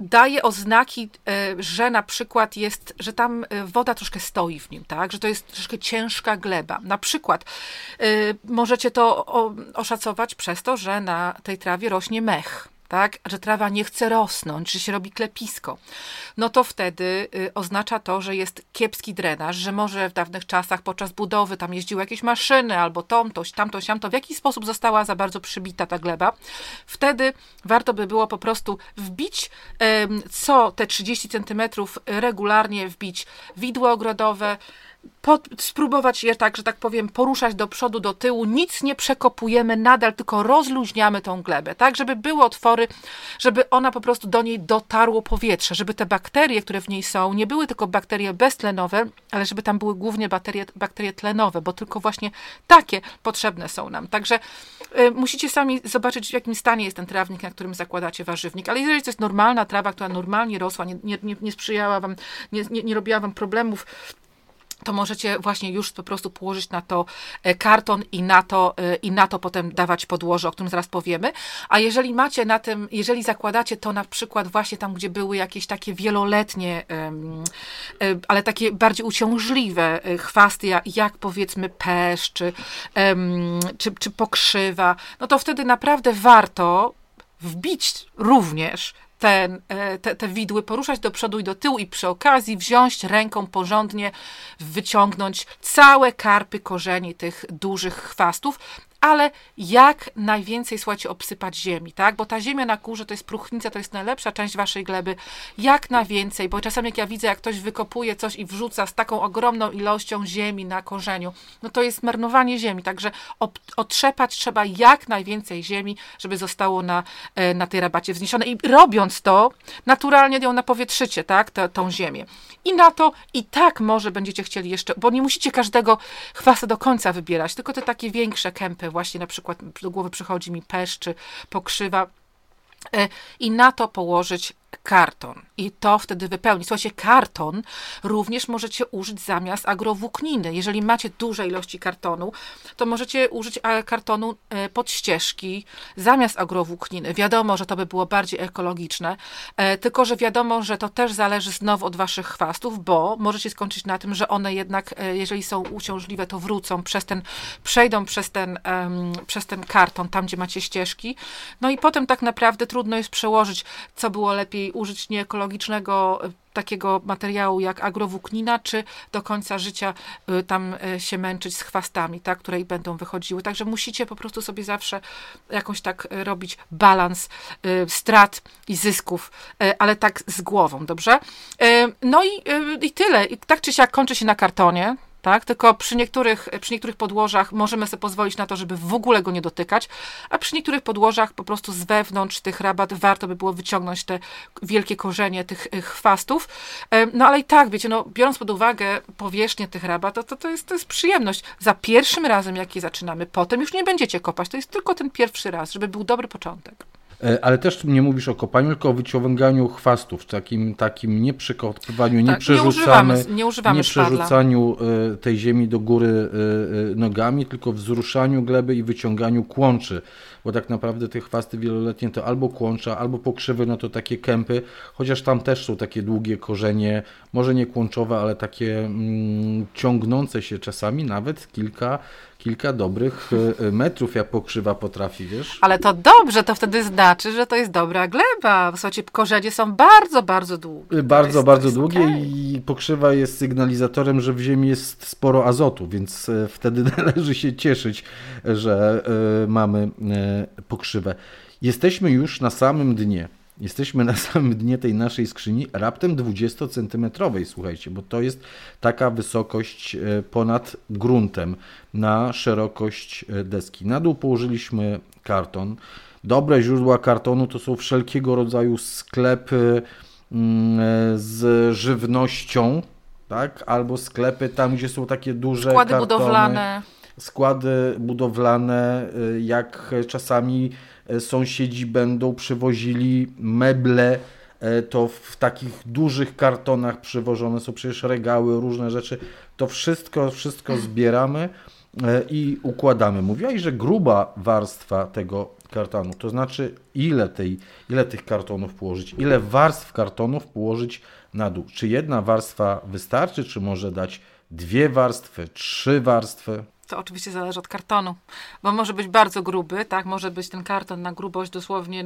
daje oznaki, że na przykład jest, że tam woda troszkę stoi w nim, tak? Że to jest troszkę ciężka gleba. Na przykład możecie to oszacować przez to, że na tej trawie rośnie mech. Tak, że trawa nie chce rosnąć, że się robi klepisko, no to wtedy oznacza to, że jest kiepski drenaż, że może w dawnych czasach podczas budowy tam jeździły jakieś maszyny albo tamto, siamto, w jakiś sposób została za bardzo przybita ta gleba. Wtedy warto by było po prostu wbić co te 30 cm regularnie wbić widły ogrodowe, spróbować je tak, że tak powiem, poruszać do przodu, do tyłu, nic nie przekopujemy nadal, tylko rozluźniamy tą glebę, tak, żeby były otwory, żeby ona po prostu do niej dotarło powietrze, żeby te bakterie, które w niej są, nie były tylko bakterie beztlenowe, ale żeby tam były głównie bakterie tlenowe, bo tylko właśnie takie potrzebne są nam. Także musicie sami zobaczyć, w jakim stanie jest ten trawnik, na którym zakładacie warzywnik, ale jeżeli to jest normalna trawa, która normalnie rosła, nie sprzyjała wam, nie robiła wam problemów to możecie właśnie już po prostu położyć na to karton i na to potem dawać podłoże, o którym zaraz powiemy. A jeżeli macie na tym, jeżeli zakładacie to na przykład właśnie tam, gdzie były jakieś takie wieloletnie, ale takie bardziej uciążliwe chwasty, jak powiedzmy pesz, czy pokrzywa, no to wtedy naprawdę warto wbić również te widły, poruszać do przodu i do tyłu i przy okazji wziąć ręką porządnie, wyciągnąć całe karpy korzeni tych dużych chwastów, ale jak najwięcej, słuchajcie, obsypać ziemi, tak? Bo ta ziemia na górze to jest próchnica, to jest najlepsza część waszej gleby. Jak najwięcej, bo czasami jak ja widzę, jak ktoś wykopuje coś i wrzuca z taką ogromną ilością ziemi na korzeniu, no to jest marnowanie ziemi, także otrzepać trzeba jak najwięcej ziemi, żeby zostało na tej rabacie wzniesione. I robiąc to, naturalnie ją napowietrzycie, tak? Tą ziemię. I na to i tak może będziecie chcieli jeszcze, bo nie musicie każdego chwasta do końca wybierać, tylko te takie większe kępy, właśnie na przykład do głowy przychodzi mi pesz czy pokrzywa, i na to położyć karton i to wtedy wypełni. Słuchajcie, karton również możecie użyć zamiast agrowłókniny. Jeżeli macie duże ilości kartonu, to możecie użyć kartonu pod ścieżki zamiast agrowłókniny. Wiadomo, że to by było bardziej ekologiczne, tylko że wiadomo, że to też zależy znowu od waszych chwastów, bo możecie skończyć na tym, że one jednak, jeżeli są uciążliwe, to wrócą, przejdą przez ten karton, tam gdzie macie ścieżki. No i potem tak naprawdę trudno jest przełożyć, co było lepiej użyć nieekologicznego takiego materiału jak agrowłóknina, czy do końca życia tam się męczyć z chwastami, tak, które i będą wychodziły. Także musicie po prostu sobie zawsze jakąś tak robić balans strat i zysków, ale tak z głową, dobrze? No i tyle. I tak czy siak kończy się na kartonie. Tak, tylko przy niektórych podłożach możemy sobie pozwolić na to, żeby w ogóle go nie dotykać, a przy niektórych podłożach po prostu z wewnątrz tych rabat warto by było wyciągnąć te wielkie korzenie tych chwastów. No ale i tak, wiecie, no, biorąc pod uwagę powierzchnię tych rabat, to jest przyjemność. Za pierwszym razem, jak je zaczynamy, potem już nie będziecie kopać. To jest tylko ten pierwszy raz, żeby był dobry początek. Ale też nie mówisz o kopaniu, tylko o wyciąganiu chwastów, takim nieprzykopywaniu, tak, nie przerzucaniu tej ziemi do góry nogami, tylko wzruszaniu gleby i wyciąganiu kłączy, bo tak naprawdę te chwasty wieloletnie to albo kłącza, albo pokrzywy, no to takie kępy, chociaż tam też są takie długie korzenie, może nie kłączowe, ale takie ciągnące się czasami nawet kilka dobrych metrów, jak pokrzywa potrafi, wiesz? Ale to dobrze, to wtedy znaczy, że to jest dobra gleba. Słuchajcie, korzenie są bardzo, bardzo długie. Bardzo długie, okay. I pokrzywa jest sygnalizatorem, że w ziemi jest sporo azotu, więc wtedy należy się cieszyć, że mamy pokrzywę. Jesteśmy już na samym dnie. Jesteśmy na samym dnie tej naszej skrzyni, raptem 20-centymetrowej, słuchajcie, bo to jest taka wysokość ponad gruntem na szerokość deski. Na dół położyliśmy karton. Dobre źródła kartonu to są wszelkiego rodzaju sklepy z żywnością, tak? Albo sklepy tam, gdzie są takie duże składy budowlane, jak czasami sąsiedzi będą przywozili meble, to w takich dużych kartonach przywożone są przecież regały, różne rzeczy. To wszystko zbieramy i układamy. Mówiłaś, że gruba warstwa tego kartonu, to znaczy ile tych kartonów położyć, ile warstw kartonów położyć na dół. Czy jedna warstwa wystarczy, czy może dać 2 warstwy, 3 warstwy? To oczywiście zależy od kartonu, bo może być bardzo gruby, tak, może być ten karton na grubość dosłownie,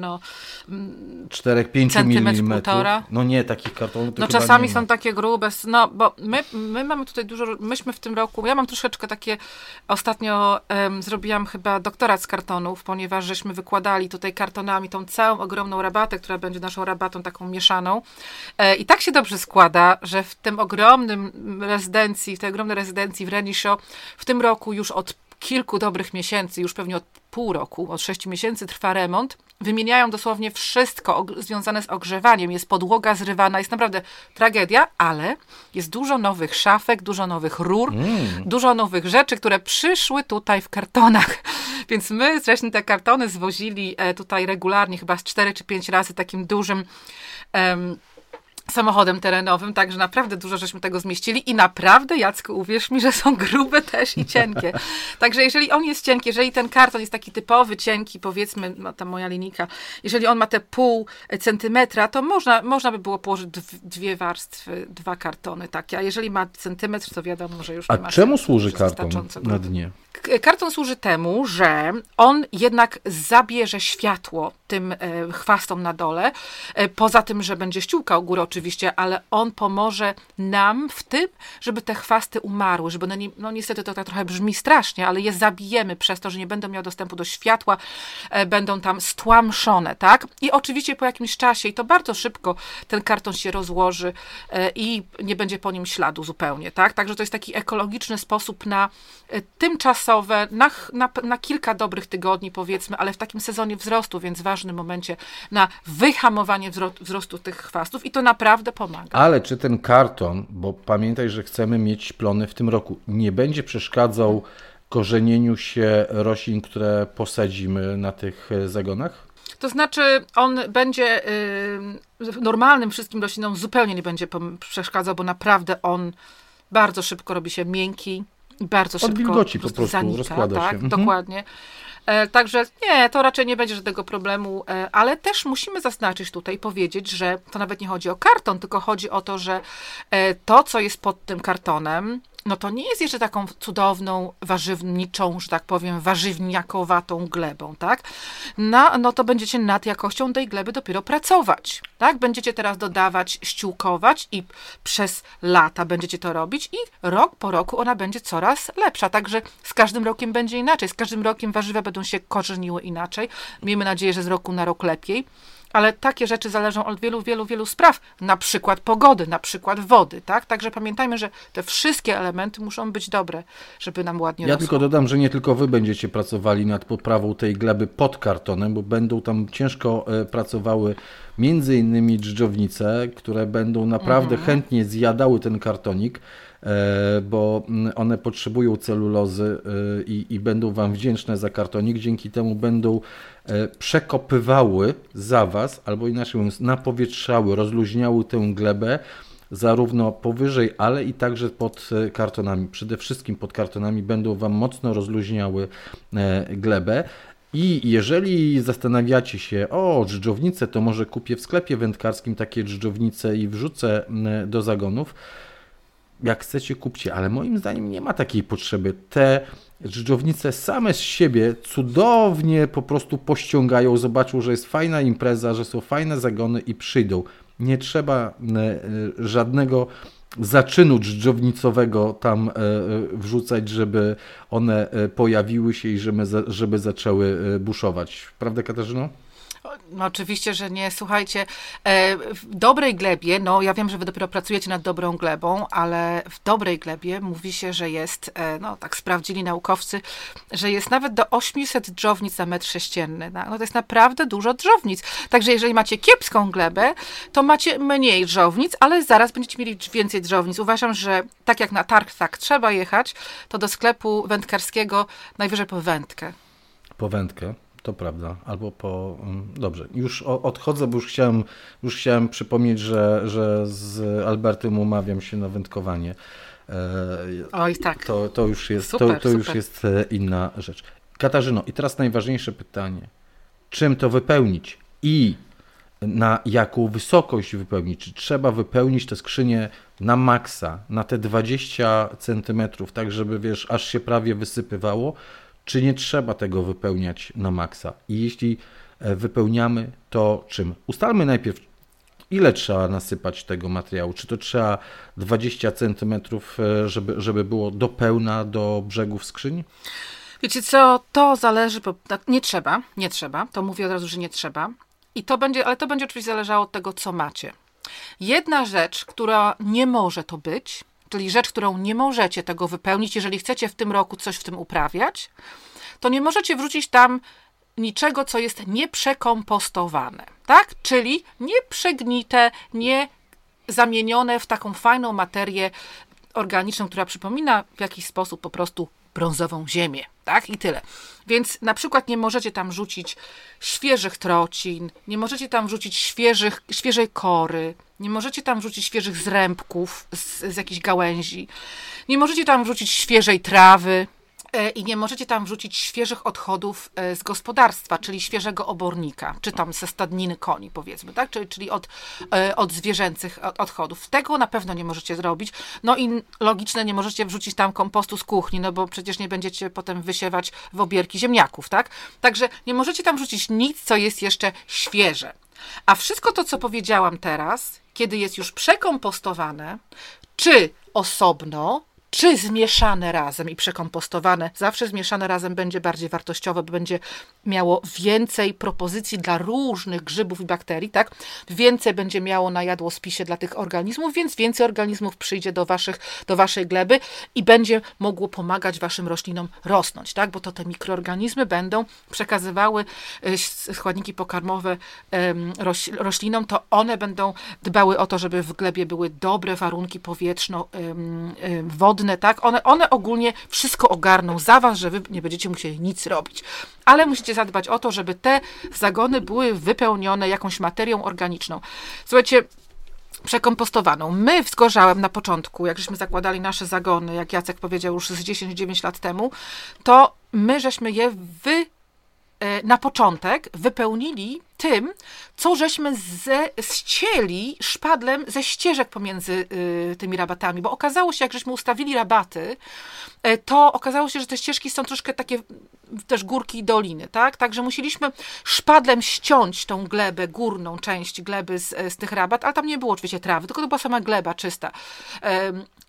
4-5 mm, no nie, takich kartonów to czasami są takie grube, bo my mamy tutaj myśmy w tym roku, ja mam troszeczkę takie, ostatnio zrobiłam chyba doktorat z kartonów, ponieważ żeśmy wykładali tutaj kartonami tą całą ogromną rabatę, która będzie naszą rabatą taką mieszaną, i tak się dobrze składa, że w tym ogromnej rezydencji w Renishaw w tym roku już od kilku dobrych miesięcy, już pewnie od pół roku, od 6 miesięcy trwa remont. Wymieniają dosłownie wszystko związane z ogrzewaniem. Jest podłoga zrywana, jest naprawdę tragedia, ale jest dużo nowych szafek, dużo nowych rur, dużo nowych rzeczy, które przyszły tutaj w kartonach. Więc my zresztą te kartony zwozili tutaj regularnie, chyba z 4 czy 5 razy takim dużym samochodem terenowym, także naprawdę dużo żeśmy tego zmieścili i naprawdę, Jacku, uwierz mi, że są grube też i cienkie. Także jeżeli on jest cienki, jeżeli ten karton jest taki typowy, cienki, powiedzmy, ta moja linijka, jeżeli on ma te pół centymetra, to można by było położyć dwie warstwy, dwa kartony takie, a jeżeli ma centymetr, to wiadomo, że już nie ma. A czemu służy karton na dnie? Karton służy temu, że on jednak zabierze światło tym chwastom na dole, poza tym, że będzie ściółka u góry oczywiście, ale on pomoże nam w tym, żeby te chwasty umarły, żeby one, no niestety to tak trochę brzmi strasznie, ale je zabijemy przez to, że nie będą miały dostępu do światła, będą tam stłamszone, tak? I oczywiście po jakimś czasie, i to bardzo szybko, ten karton się rozłoży i nie będzie po nim śladu zupełnie, tak? Także to jest taki ekologiczny sposób na tymczasowe, na kilka dobrych tygodni powiedzmy, ale w takim sezonie wzrostu, więc w ważnym momencie na wyhamowanie wzrostu tych chwastów i to naprawdę pomaga. Ale czy ten karton, bo pamiętaj, że chcemy mieć plony w tym roku, nie będzie przeszkadzał korzenieniu się roślin, które posadzimy na tych zagonach? To znaczy on będzie normalnym wszystkim roślinom zupełnie nie będzie przeszkadzał, bo naprawdę on bardzo szybko robi się miękki, bardzo szybko od wilgoci po prostu zanika, rozkłada tak, się. Mhm. Dokładnie. Także nie, to raczej nie będzie żadnego problemu, ale też musimy zaznaczyć tutaj, powiedzieć, że to nawet nie chodzi o karton, tylko chodzi o to, że to, co jest pod tym kartonem, no to nie jest jeszcze taką cudowną, warzywniczą, że tak powiem, warzywniakowatą glebą, tak? No to będziecie nad jakością tej gleby dopiero pracować, tak? Będziecie teraz dodawać, ściółkować i przez lata będziecie to robić i rok po roku ona będzie coraz lepsza, także z każdym rokiem będzie inaczej, z każdym rokiem warzywa będą się korzeniły inaczej, miejmy nadzieję, że z roku na rok lepiej. Ale takie rzeczy zależą od wielu, wielu, wielu spraw, na przykład pogody, na przykład wody, tak? Także pamiętajmy, że te wszystkie elementy muszą być dobre, żeby nam ładnie rosło. Ja tylko dodam, że nie tylko wy będziecie pracowali nad poprawą tej gleby pod kartonem, bo będą tam ciężko pracowały między innymi dżdżownice, które będą naprawdę chętnie zjadały ten kartonik, bo one potrzebują celulozy i będą wam wdzięczne za kartonik. Dzięki temu będą przekopywały za was, albo inaczej mówiąc, napowietrzały, rozluźniały tę glebę zarówno powyżej, ale i także pod kartonami. Przede wszystkim pod kartonami będą wam mocno rozluźniały glebę. I jeżeli zastanawiacie się, o dżdżownicę, to może kupię w sklepie wędkarskim takie dżdżownice i wrzucę do zagonów. Jak chcecie, kupcie, ale moim zdaniem nie ma takiej potrzeby. Te dżdżownice same z siebie cudownie po prostu pościągają, zobaczą, że jest fajna impreza, że są fajne zagony i przyjdą. Nie trzeba żadnego zaczynu dżdżownicowego tam wrzucać, żeby one pojawiły się i żeby zaczęły buszować. Prawda, Katarzyno? No oczywiście, że nie. Słuchajcie, w dobrej glebie, no ja wiem, że wy dopiero pracujecie nad dobrą glebą, ale w dobrej glebie mówi się, że jest, no tak sprawdzili naukowcy, że jest nawet do 800 dżownic na metr sześcienny. No to jest naprawdę dużo dżownic. Także jeżeli macie kiepską glebę, to macie mniej dżownic, ale zaraz będziecie mieli więcej dżownic. Uważam, że tak jak na targ, tak trzeba jechać, to do sklepu wędkarskiego najwyżej po wędkę. Po wędkę? To prawda, albo po... Dobrze, już odchodzę, bo już chciałem przypomnieć, że z Albertem umawiam się na wędkowanie. Oj tak. To już jest, super, to już jest inna rzecz. Katarzyno, i teraz najważniejsze pytanie. Czym to wypełnić i na jaką wysokość wypełnić? Czy trzeba wypełnić te skrzynie na maksa, na te 20 cm, tak żeby, wiesz, aż się prawie wysypywało? Czy nie trzeba tego wypełniać na maksa? I jeśli wypełniamy, to czym? Ustalmy najpierw, ile trzeba nasypać tego materiału. Czy to trzeba 20 cm, żeby było do pełna, do brzegów skrzyni? Wiecie co, to zależy, nie trzeba, to mówię od razu, że nie trzeba. I to będzie, ale to będzie oczywiście zależało od tego, co macie. Jedna rzecz, która nie może to być, czyli rzecz, którą nie możecie tego wypełnić, jeżeli chcecie w tym roku coś w tym uprawiać, to nie możecie wrzucić tam niczego, co jest nieprzekompostowane, tak? Czyli nieprzegnite, nie zamienione w taką fajną materię organiczną, która przypomina w jakiś sposób po prostu brązową ziemię, tak? I tyle. Więc na przykład nie możecie tam rzucić świeżych trocin, nie możecie tam rzucić świeżej kory, nie możecie tam rzucić świeżych zrębków z jakichś gałęzi, nie możecie tam rzucić świeżej trawy i nie możecie tam wrzucić świeżych odchodów z gospodarstwa, czyli świeżego obornika, czy tam ze stadniny koni, powiedzmy, tak? Czyli od zwierzęcych odchodów. Tego na pewno nie możecie zrobić. No i logiczne, nie możecie wrzucić tam kompostu z kuchni, no bo przecież nie będziecie potem wysiewać w obierki ziemniaków, tak? Także nie możecie tam wrzucić nic, co jest jeszcze świeże. A wszystko to, co powiedziałam teraz, kiedy jest już przekompostowane, czy osobno, czy zmieszane razem i przekompostowane. Zawsze zmieszane razem będzie bardziej wartościowe, bo będzie miało więcej propozycji dla różnych grzybów i bakterii, tak? Więcej będzie miało na jadłospisie dla tych organizmów, więc więcej organizmów przyjdzie do waszej gleby i będzie mogło pomagać waszym roślinom rosnąć, tak? Bo to te mikroorganizmy będą przekazywały składniki pokarmowe roślinom, to one będą dbały o to, żeby w glebie były dobre warunki powietrzno-wodne, tak? One ogólnie wszystko ogarną za was, że wy nie będziecie musieli nic robić. Ale musicie zadbać o to, żeby te zagony były wypełnione jakąś materią organiczną. Słuchajcie, przekompostowaną. My w Zgorzałem na początku, jak żeśmy zakładali nasze zagony, jak Jacek powiedział już z 10-9 lat temu, to my żeśmy je na początek wypełnili tym, co żeśmy ścieli szpadlem ze ścieżek pomiędzy tymi rabatami, bo okazało się, jak żeśmy ustawili rabaty, to okazało się, że te ścieżki są troszkę takie też górki i doliny, tak? Także musieliśmy szpadlem ściąć tą glebę, górną część gleby z tych rabat, ale tam nie było oczywiście trawy, tylko to była sama gleba czysta.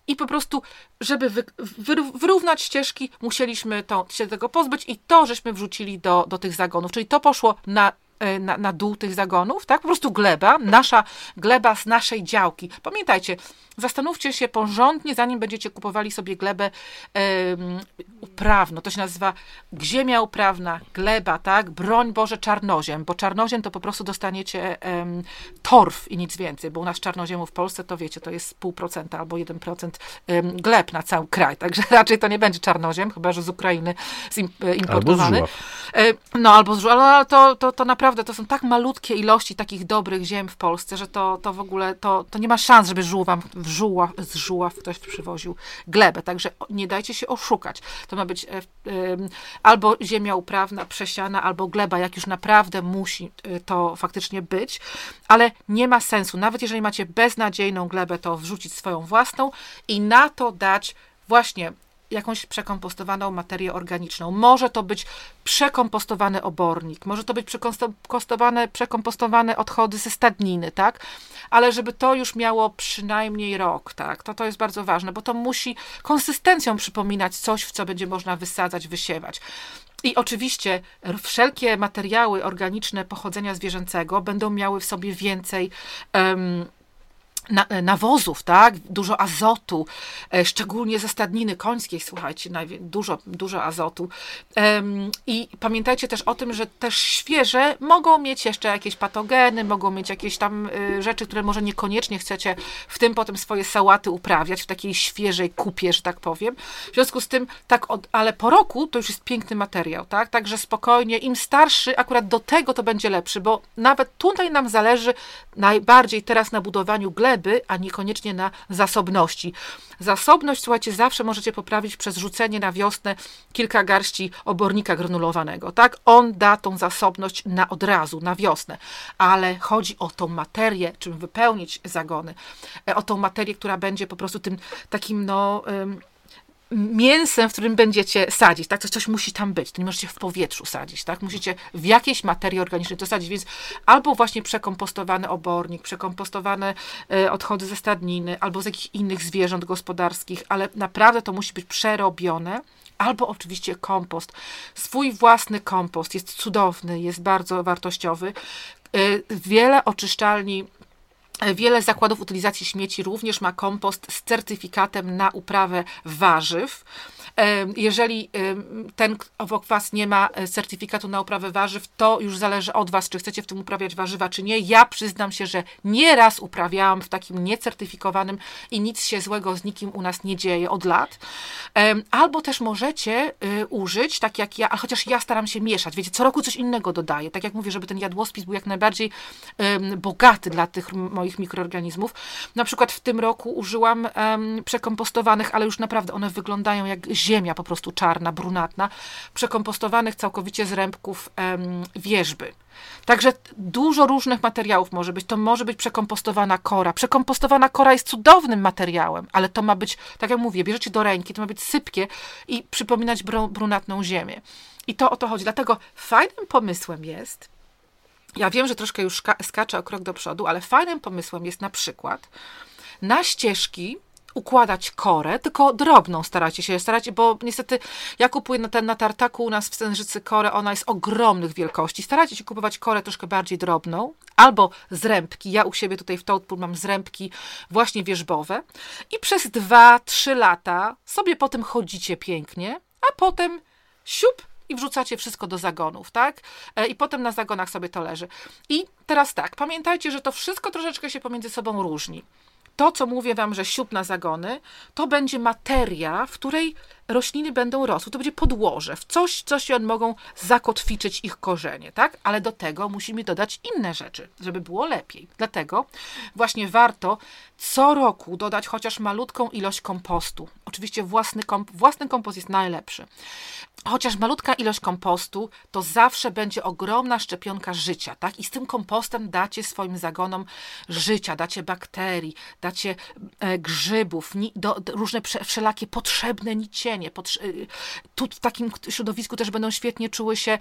I po prostu, żeby wyrównać ścieżki, musieliśmy się tego pozbyć i to żeśmy wrzucili do tych zagonów, czyli to poszło na dół tych zagonów, tak? Po prostu gleba, nasza gleba z naszej działki. Pamiętajcie, zastanówcie się porządnie, zanim będziecie kupowali sobie glebę uprawną. To się nazywa ziemia uprawna, gleba, tak? Broń Boże, czarnoziem, bo czarnoziem to po prostu dostaniecie torf i nic więcej, bo u nas czarnoziemu w Polsce, to wiecie, to jest 0,5% albo 1% gleb na cały kraj, także raczej to nie będzie czarnoziem, chyba że z Ukrainy importowany. Albo to naprawdę to są tak malutkie ilości takich dobrych ziem w Polsce, że to w ogóle to nie ma szans, żeby z żuław ktoś przywoził glebę. Także nie dajcie się oszukać. To ma być albo ziemia uprawna, przesiana, albo gleba, jak już naprawdę musi to faktycznie być. Ale nie ma sensu. Nawet jeżeli macie beznadziejną glebę, to wrzucić swoją własną i na to dać właśnie jakąś przekompostowaną materię organiczną. Może to być przekompostowany obornik, może to być przekompostowane odchody ze stadniny, tak? Ale żeby to już miało przynajmniej rok, tak? To jest bardzo ważne, bo to musi konsystencją przypominać coś, w co będzie można wysadzać, wysiewać. I oczywiście wszelkie materiały organiczne pochodzenia zwierzęcego będą miały w sobie więcej nawozów, tak? Dużo azotu, szczególnie ze stadniny końskiej, słuchajcie, dużo azotu. I pamiętajcie też o tym, że też świeże mogą mieć jeszcze jakieś patogeny, mogą mieć jakieś tam rzeczy, które może niekoniecznie chcecie w tym potem swoje sałaty uprawiać, w takiej świeżej kupie, że tak powiem. W związku z tym, ale po roku to już jest piękny materiał, tak? Także spokojnie, im starszy akurat do tego to będzie lepszy, bo nawet tutaj nam zależy najbardziej teraz na budowaniu gleby, a niekoniecznie na zasobności. Zasobność, słuchajcie, zawsze możecie poprawić przez rzucenie na wiosnę kilka garści obornika granulowanego, tak? On da tą zasobność od razu, na wiosnę, ale chodzi o tą materię, czym wypełnić zagony, o tą materię, która będzie po prostu tym takim, mięsem, w którym będziecie sadzić, tak? Coś musi tam być, to nie możecie w powietrzu sadzić, tak? Musicie w jakiejś materii organicznej to sadzić, więc albo właśnie przekompostowany obornik, przekompostowane odchody ze stadniny, albo z jakichś innych zwierząt gospodarskich, ale naprawdę to musi być przerobione, albo oczywiście kompost. Swój własny kompost jest cudowny, jest bardzo wartościowy. Wiele oczyszczalni, wiele zakładów utylizacji śmieci również ma kompost z certyfikatem na uprawę warzyw Jeżeli ten owoc nie ma certyfikatu na uprawę warzyw, to już zależy od Was, czy chcecie w tym uprawiać warzywa, czy nie. Ja przyznam się, że nieraz uprawiałam w takim niecertyfikowanym i nic się złego z nikim u nas nie dzieje od lat. Albo też możecie użyć, tak jak ja, chociaż ja staram się mieszać, wiecie, co roku coś innego dodaję. Tak jak mówię, żeby ten jadłospis był jak najbardziej bogaty dla tych moich mikroorganizmów. Na przykład w tym roku użyłam przekompostowanych, ale już naprawdę one wyglądają jak ziemia po prostu czarna, brunatna, przekompostowanych całkowicie z rębków wierzby. Także dużo różnych materiałów może być. To może być przekompostowana kora. Przekompostowana kora jest cudownym materiałem, ale to ma być, tak jak mówię, bierzecie do ręki, to ma być sypkie i przypominać brunatną ziemię. I to o to chodzi. Dlatego fajnym pomysłem jest, ja wiem, że troszkę już skaczę o krok do przodu, ale fajnym pomysłem jest na przykład na ścieżki układać korę, tylko drobną staracie się, bo niestety ja kupuję na tartaku u nas w Stężycy korę, ona jest ogromnych wielkości. Staracie się kupować korę troszkę bardziej drobną, albo zrębki. Ja u siebie tutaj w Toad Pool mam zrębki właśnie wierzbowe i przez 2-3 lata sobie po tym chodzicie pięknie, a potem siup i wrzucacie wszystko do zagonów, tak? I potem na zagonach sobie to leży. I teraz tak, pamiętajcie, że to wszystko troszeczkę się pomiędzy sobą różni. To, co mówię Wam, że siup na zagony, to będzie materia, w której rośliny będą rosły. To będzie podłoże, w coś, co się mogą zakotwiczyć ich korzenie, tak? Ale do tego musimy dodać inne rzeczy, żeby było lepiej. Dlatego właśnie warto co roku dodać chociaż malutką ilość kompostu. Oczywiście własny kompost jest najlepszy. Chociaż malutka ilość kompostu, to zawsze będzie ogromna szczepionka życia, tak? I z tym kompostem dacie swoim zagonom życia, dacie bakterii, dacie grzybów, różne wszelakie potrzebne nicienie. Tu w takim środowisku też będą świetnie czuły się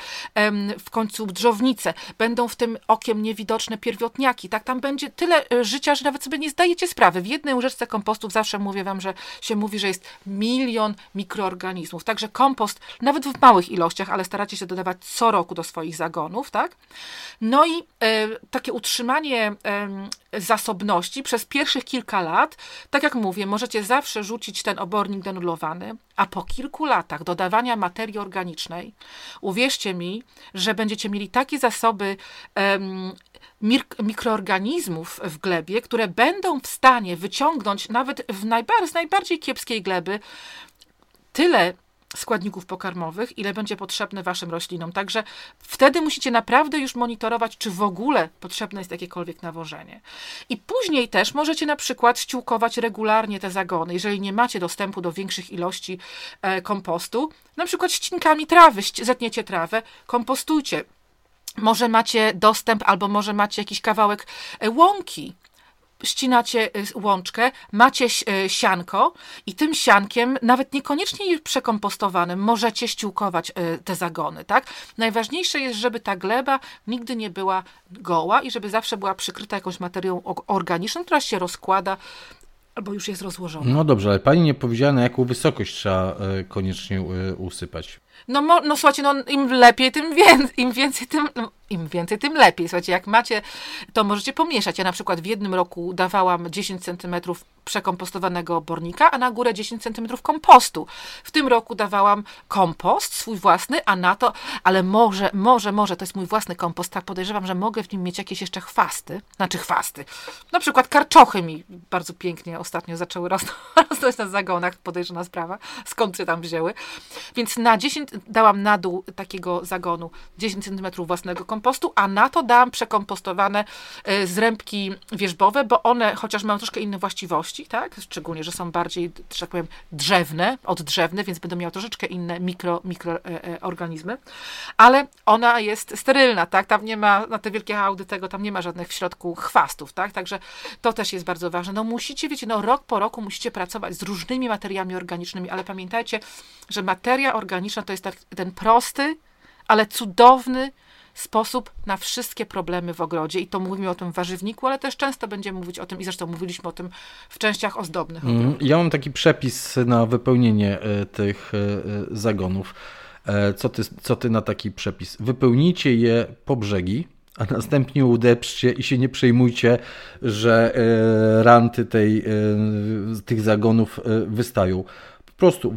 w końcu drzownice. Będą w tym okiem niewidoczne pierwotniaki, tak? Tam będzie tyle życia, że nawet sobie nie zdajecie sprawy. W jednej łyżeczce kompostów zawsze mówię Wam, że się mówi, że jest 1 000 000 mikroorganizmów. Także kompost nawet w małych ilościach, ale staracie się dodawać co roku do swoich zagonów, tak? No i takie utrzymanie zasobności przez pierwszych kilka lat, tak jak mówię, możecie zawsze rzucić ten obornik denulowany, a po kilku latach dodawania materii organicznej, uwierzcie mi, że będziecie mieli takie zasoby mikroorganizmów w glebie, które będą w stanie wyciągnąć nawet z najbardziej kiepskiej gleby tyle składników pokarmowych, ile będzie potrzebne Waszym roślinom. Także wtedy musicie naprawdę już monitorować, czy w ogóle potrzebne jest jakiekolwiek nawożenie. I później też możecie na przykład ściółkować regularnie te zagony, jeżeli nie macie dostępu do większych ilości kompostu, na przykład ścinkami trawy, zetniecie trawę, kompostujcie. Może macie dostęp, albo może macie jakiś kawałek łąki, ścinacie łączkę, macie sianko i tym siankiem, nawet niekoniecznie przekompostowanym, możecie ściółkować te zagony, tak? Najważniejsze jest, żeby ta gleba nigdy nie była goła i żeby zawsze była przykryta jakąś materią organiczną, która się rozkłada albo już jest rozłożona. No dobrze, ale Pani nie powiedziała, na jaką wysokość trzeba koniecznie usypać. No słuchajcie, im lepiej, tym lepiej. Słuchajcie, jak macie, to możecie pomieszać. Ja na przykład w jednym roku dawałam 10 cm przekompostowanego obornika, a na górę 10 cm kompostu. W tym roku dawałam kompost, swój własny, a na to, ale może, to jest mój własny kompost, tak podejrzewam, że mogę w nim mieć jakieś jeszcze chwasty. Na przykład karczochy mi bardzo pięknie ostatnio zaczęły rosnąć na zagonach, podejrzana sprawa, skąd się tam wzięły. Więc dałam na dół takiego zagonu 10 cm własnego kompostu, a na to dałam przekompostowane zrębki wierzbowe, bo one chociaż mają troszkę inne właściwości, tak? Szczególnie, że są bardziej, że tak powiem, oddrzewne, więc będą miały troszeczkę inne mikroorganizmy, ale ona jest sterylna, tak? Tam nie ma, na te wielkie hałdy tego, tam nie ma żadnych w środku chwastów, tak? Także to też jest bardzo ważne. Musicie, wiecie, rok po roku musicie pracować z różnymi materiami organicznymi, ale pamiętajcie, że materia organiczna to jest ten prosty, ale cudowny sposób na wszystkie problemy w ogrodzie. I to mówimy o tym warzywniku, ale też często będziemy mówić o tym i zresztą mówiliśmy o tym w częściach ozdobnych. Ja mam taki przepis na wypełnienie tych zagonów. Co ty na taki przepis? Wypełnijcie je po brzegi, a następnie udeprzcie i się nie przejmujcie, że ranty tych zagonów wystają. prostu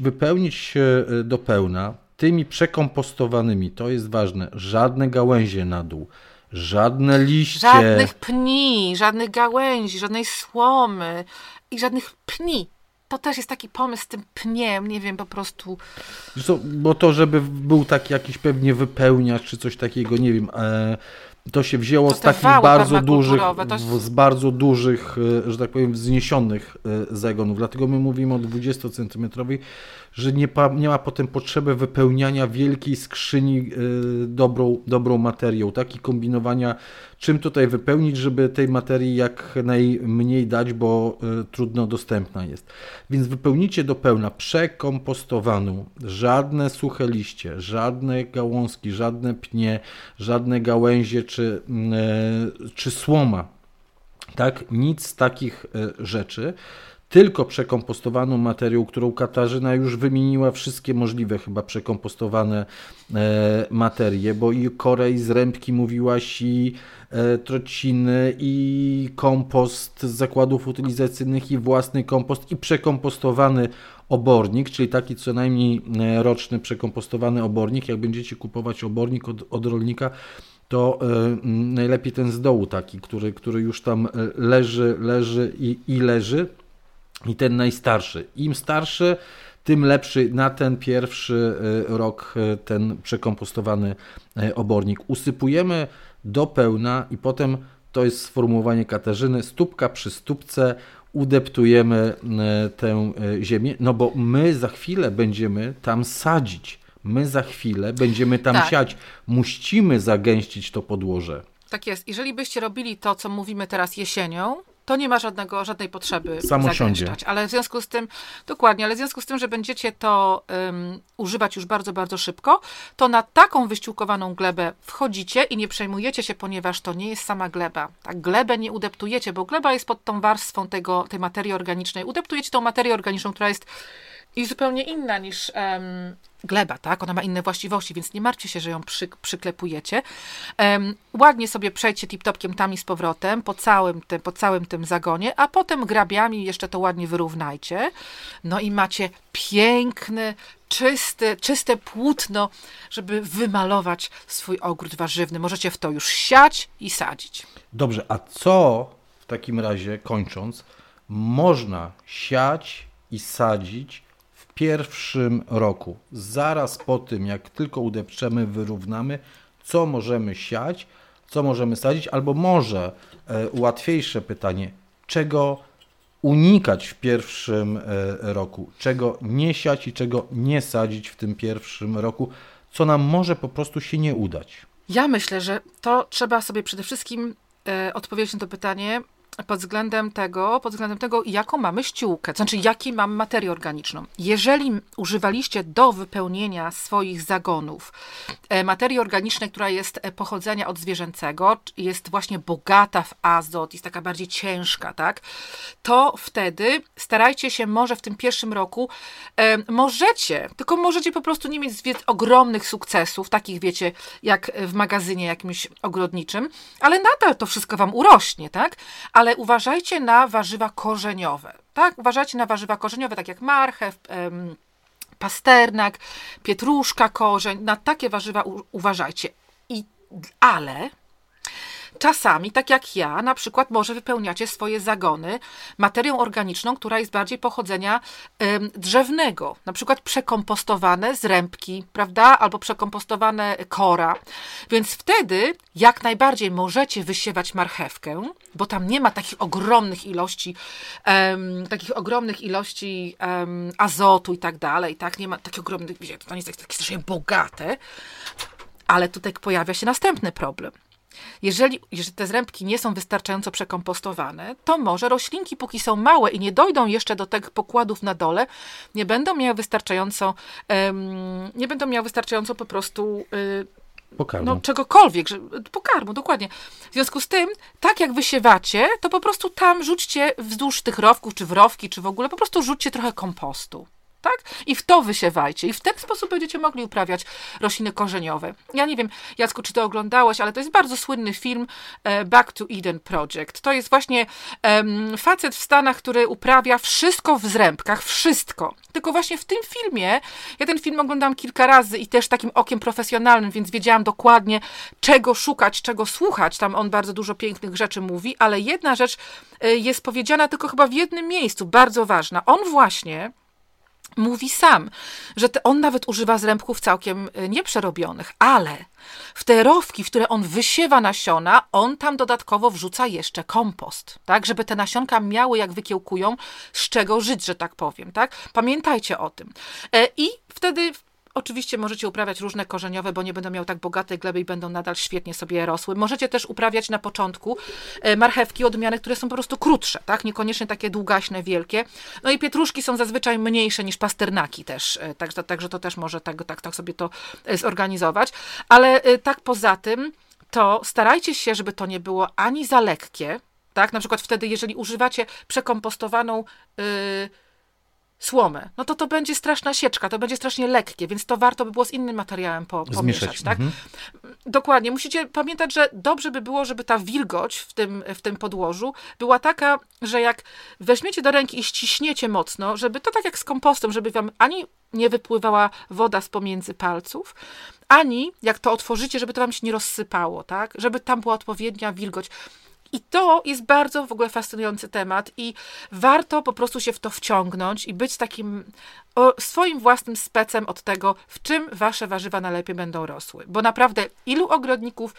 wypełnić się do pełna tymi przekompostowanymi, to jest ważne, żadne gałęzie na dół, żadne liście. Żadnych pni, żadnych gałęzi, żadnej słomy i żadnych pni. To też jest taki pomysł z tym pniem, nie wiem, po prostu... Bo to, żeby był taki jakiś pewnie wypełniacz czy coś takiego, nie wiem, to się wzięło z takich bardzo dużych, z bardzo dużych, że tak powiem, wzniesionych zagonów. Dlatego my mówimy o 20-centymetrowej, że nie ma potem potrzeby wypełniania wielkiej skrzyni dobrą materią, tak? I kombinowania, czym tutaj wypełnić, żeby tej materii jak najmniej dać, bo trudno dostępna jest. Więc wypełnicie do pełna, przekompostowaną, żadne suche liście, żadne gałązki, żadne pnie, żadne gałęzie czy słoma, tak? Nic z takich rzeczy. Tylko przekompostowaną materią, którą Katarzyna już wymieniła wszystkie możliwe chyba przekompostowane materie, bo i korę, i zrębki mówiłaś, i trociny, i kompost z zakładów utylizacyjnych, i własny kompost, i przekompostowany obornik, czyli taki co najmniej roczny przekompostowany obornik. Jak będziecie kupować obornik od rolnika, to najlepiej ten z dołu taki, który już tam leży. I ten najstarszy. Im starszy, tym lepszy na ten pierwszy rok ten przekompostowany obornik. Usypujemy do pełna i potem, to jest sformułowanie Katarzyny, stópka przy stópce udeptujemy tę ziemię, no bo my za chwilę będziemy tam sadzić. My za chwilę będziemy tam siać. Musimy zagęścić to podłoże. Tak jest. Jeżeli byście robili to, co mówimy teraz jesienią, to nie ma żadnej potrzeby zagęszczać. Ale w związku z tym, że będziecie to używać już bardzo, bardzo szybko, to na taką wyściółkowaną glebę wchodzicie i nie przejmujecie się, ponieważ to nie jest sama gleba. Tak, glebę nie udeptujecie, bo gleba jest pod tą warstwą tej materii organicznej. Udeptujecie tą materię organiczną, która jest i zupełnie inna niż gleba, tak? Ona ma inne właściwości, więc nie martwcie się, że ją przyklepujecie. Ładnie sobie przejdźcie tip-topkiem tam i z powrotem po całym tym zagonie, a potem grabiami jeszcze to ładnie wyrównajcie. No i macie piękny, czyste płótno, żeby wymalować swój ogród warzywny. Możecie w to już siać i sadzić. Dobrze, a co w takim razie, kończąc, można siać i sadzić w pierwszym roku, zaraz po tym, jak tylko udepczemy, wyrównamy, co możemy siać, co możemy sadzić, albo może łatwiejsze pytanie, czego unikać w pierwszym roku, czego nie siać i czego nie sadzić w tym pierwszym roku, co nam może po prostu się nie udać. Ja myślę, że to trzeba sobie przede wszystkim odpowiedzieć na to pytanie, pod względem tego, jaką mamy ściółkę, to znaczy, jakiej mamy materię organiczną. Jeżeli używaliście do wypełnienia swoich zagonów materii organicznej, która jest pochodzenia odzwierzęcego, jest właśnie bogata w azot, jest taka bardziej ciężka, tak, to wtedy starajcie się, może w tym pierwszym roku, możecie po prostu nie mieć ogromnych sukcesów, takich wiecie, jak w magazynie jakimś ogrodniczym, ale nadal to wszystko wam urośnie, tak, ale uważajcie na warzywa korzeniowe, tak? Uważajcie na warzywa korzeniowe, tak jak marchew, pasternak, pietruszka, korzeń. Na takie warzywa uważajcie. Ale czasami, tak jak ja, na przykład może wypełniacie swoje zagony materią organiczną, która jest bardziej pochodzenia drzewnego. Na przykład przekompostowane zrębki, prawda? Albo przekompostowane kora. Więc wtedy jak najbardziej możecie wysiewać marchewkę, bo tam nie ma takich ogromnych ilości azotu i tak dalej. Tak? Nie ma takich ogromnych, wiecie, to nie jest takie strasznie bogate. Ale tutaj pojawia się następny problem. Jeżeli te zrębki nie są wystarczająco przekompostowane, to może roślinki, póki są małe i nie dojdą jeszcze do tych pokładów na dole, nie będą miały wystarczająco po prostu pokarmu. No, czegokolwiek, pokarmu, dokładnie. W związku z tym, tak jak wysiewacie, to po prostu tam rzućcie wzdłuż tych rowków, czy w rowki, czy w ogóle, po prostu rzućcie trochę kompostu. tak? I w to wysiewajcie. I w ten sposób będziecie mogli uprawiać rośliny korzeniowe. Ja nie wiem, Jacku, czy to oglądałeś, ale to jest bardzo słynny film Back to Eden Project. To jest właśnie facet w Stanach, który uprawia wszystko w zrębkach, wszystko. Tylko właśnie w tym filmie, ja ten film oglądałam kilka razy i też takim okiem profesjonalnym, więc wiedziałam dokładnie, czego szukać, czego słuchać. Tam on bardzo dużo pięknych rzeczy mówi, ale jedna rzecz jest powiedziana tylko chyba w jednym miejscu, bardzo ważna. On właśnie mówi sam, że on nawet używa zrębków całkiem nieprzerobionych, ale w te rowki, w które on wysiewa nasiona, on tam dodatkowo wrzuca jeszcze kompost, tak, żeby te nasionka miały, jak wykiełkują, z czego żyć, że tak powiem, tak, pamiętajcie o tym. I wtedy oczywiście możecie uprawiać różne korzeniowe, bo nie będą miały tak bogatej gleby i będą nadal świetnie sobie rosły. Możecie też uprawiać na początku marchewki, odmiany, które są po prostu krótsze, tak? Niekoniecznie takie długaśne, wielkie. No i pietruszki są zazwyczaj mniejsze niż pasternaki też, także to też może tak sobie to zorganizować. Ale tak poza tym, to starajcie się, żeby to nie było ani za lekkie, tak? Na przykład wtedy, jeżeli używacie przekompostowaną słomę, no to będzie straszna sieczka, to będzie strasznie lekkie, więc to warto by było z innym materiałem pomieszać, tak? Mhm. Dokładnie. Musicie pamiętać, że dobrze by było, żeby ta wilgoć w tym podłożu była taka, że jak weźmiecie do ręki i ściśniecie mocno, żeby to tak jak z kompostem, żeby wam ani nie wypływała woda z pomiędzy palców, ani jak to otworzycie, żeby to wam się nie rozsypało, tak? Żeby tam była odpowiednia wilgoć. I to jest bardzo w ogóle fascynujący temat i warto po prostu się w to wciągnąć i być takim swoim własnym specem od tego, w czym wasze warzywa najlepiej będą rosły. Bo naprawdę ilu ogrodników,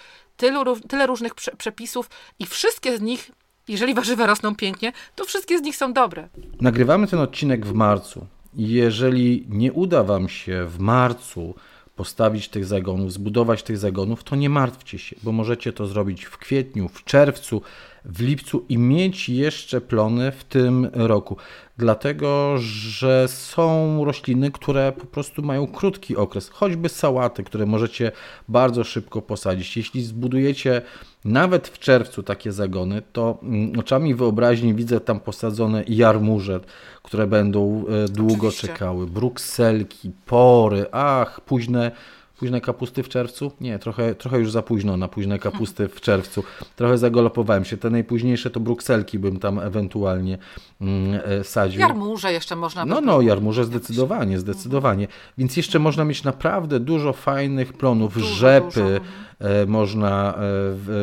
tyle różnych przepisów i wszystkie z nich, jeżeli warzywa rosną pięknie, to wszystkie z nich są dobre. Nagrywamy ten odcinek w marcu. Jeżeli nie uda wam się w marcu postawić tych zagonów, zbudować tych zagonów, to nie martwcie się, bo możecie to zrobić w kwietniu, w czerwcu, w lipcu i mieć jeszcze plony w tym roku. Dlatego, że są rośliny, które po prostu mają krótki okres, choćby sałaty, które możecie bardzo szybko posadzić. Jeśli zbudujecie nawet w czerwcu takie zagony, to oczami wyobraźni widzę tam posadzone jarmuże, które będą długo czekały, brukselki, pory, Późne kapusty w czerwcu? Nie, trochę już za późno na późne kapusty w czerwcu. Trochę zagolopowałem się. Te najpóźniejsze to brukselki bym tam ewentualnie sadził. Jarmuże jeszcze można by. No, jarmuże zdecydowanie. Więc jeszcze można mieć naprawdę dużo fajnych plonów. Rzepy można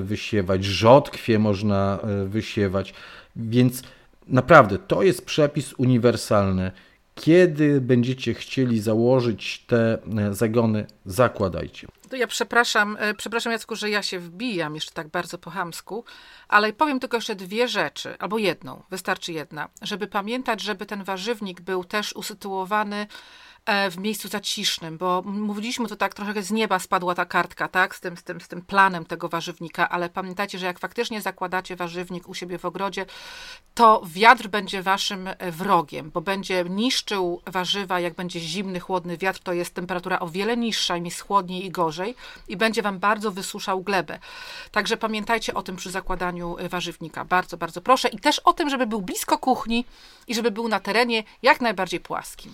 wysiewać, rzodkwie można wysiewać. Więc naprawdę to jest przepis uniwersalny. Kiedy będziecie chcieli założyć te zagony, zakładajcie. To ja przepraszam Jacku, że ja się wbijam jeszcze tak bardzo po chamsku, ale powiem tylko jeszcze dwie rzeczy, albo jedną, wystarczy jedna, żeby pamiętać, żeby ten warzywnik był też usytuowany w miejscu zacisznym, bo mówiliśmy to tak, trochę z nieba spadła ta kartka, tak, z tym planem tego warzywnika, ale pamiętajcie, że jak faktycznie zakładacie warzywnik u siebie w ogrodzie, to wiatr będzie waszym wrogiem, bo będzie niszczył warzywa, jak będzie zimny, chłodny wiatr, to jest temperatura o wiele niższa, im jest chłodniej i gorzej i będzie wam bardzo wysuszał glebę. Także pamiętajcie o tym przy zakładaniu warzywnika. Bardzo, bardzo proszę i też o tym, żeby był blisko kuchni i żeby był na terenie jak najbardziej płaskim.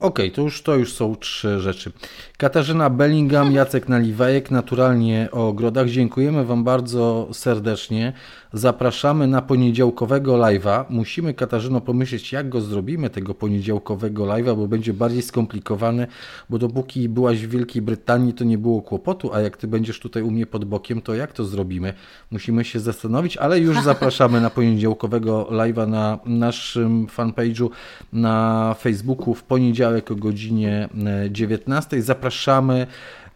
Okej, to już są trzy rzeczy. Katarzyna Bellingham, Jacek Naliwajek, Naturalnie o ogrodach. Dziękujemy wam bardzo serdecznie. Zapraszamy na poniedziałkowego live'a. Musimy, Katarzyno, pomyśleć, jak go zrobimy, tego poniedziałkowego live'a, bo będzie bardziej skomplikowany, bo dopóki byłaś w Wielkiej Brytanii, to nie było kłopotu, a jak ty będziesz tutaj u mnie pod bokiem, to jak to zrobimy? Musimy się zastanowić, ale już zapraszamy na poniedziałkowego live'a na naszym fanpage'u na Facebooku w poniedziałek o godzinie 19:00. Zapraszamy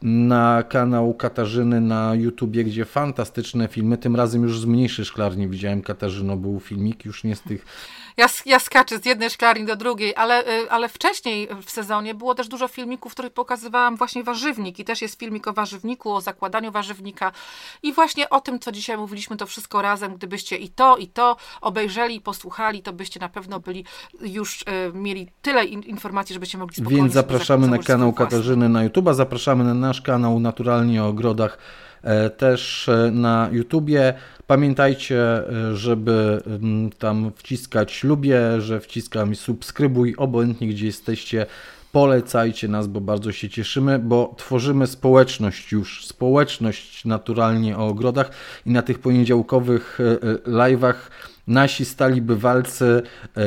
na kanał Katarzyny na YouTubie, gdzie fantastyczne filmy, tym razem już z mniejszej szklarni widziałem, Katarzyno, był filmik, już nie z tych... Ja skaczę z jednej szklarni do drugiej, ale wcześniej w sezonie było też dużo filmików, w których pokazywałam właśnie warzywnik i też jest filmik o warzywniku, o zakładaniu warzywnika i właśnie o tym, co dzisiaj mówiliśmy, to wszystko razem, gdybyście i to obejrzeli, posłuchali, to byście na pewno byli już mieli tyle informacji, żebyście mogli spokojnie... Więc zapraszamy na kanał Katarzyny na YouTube'a, zapraszamy na nasz kanał Naturalnie o ogrodach też na YouTubie. Pamiętajcie, żeby tam wciskać lubię, że wciskam subskrybuj, obojętnie gdzie jesteście. Polecajcie nas, bo bardzo się cieszymy, bo tworzymy społeczność już, społeczność naturalnie o ogrodach i na tych poniedziałkowych live'ach nasi stali bywalcy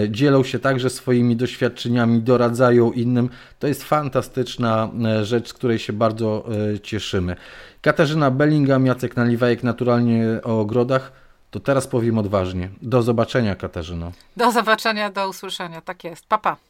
dzielą się także swoimi doświadczeniami, doradzają innym. To jest fantastyczna rzecz, z której się bardzo cieszymy. Katarzyna Bellingham, Jacek Naliwajek, naturalnie o ogrodach. To teraz powiem odważnie. Do zobaczenia, Katarzyno. Do zobaczenia, do usłyszenia. Tak jest. Pa, pa.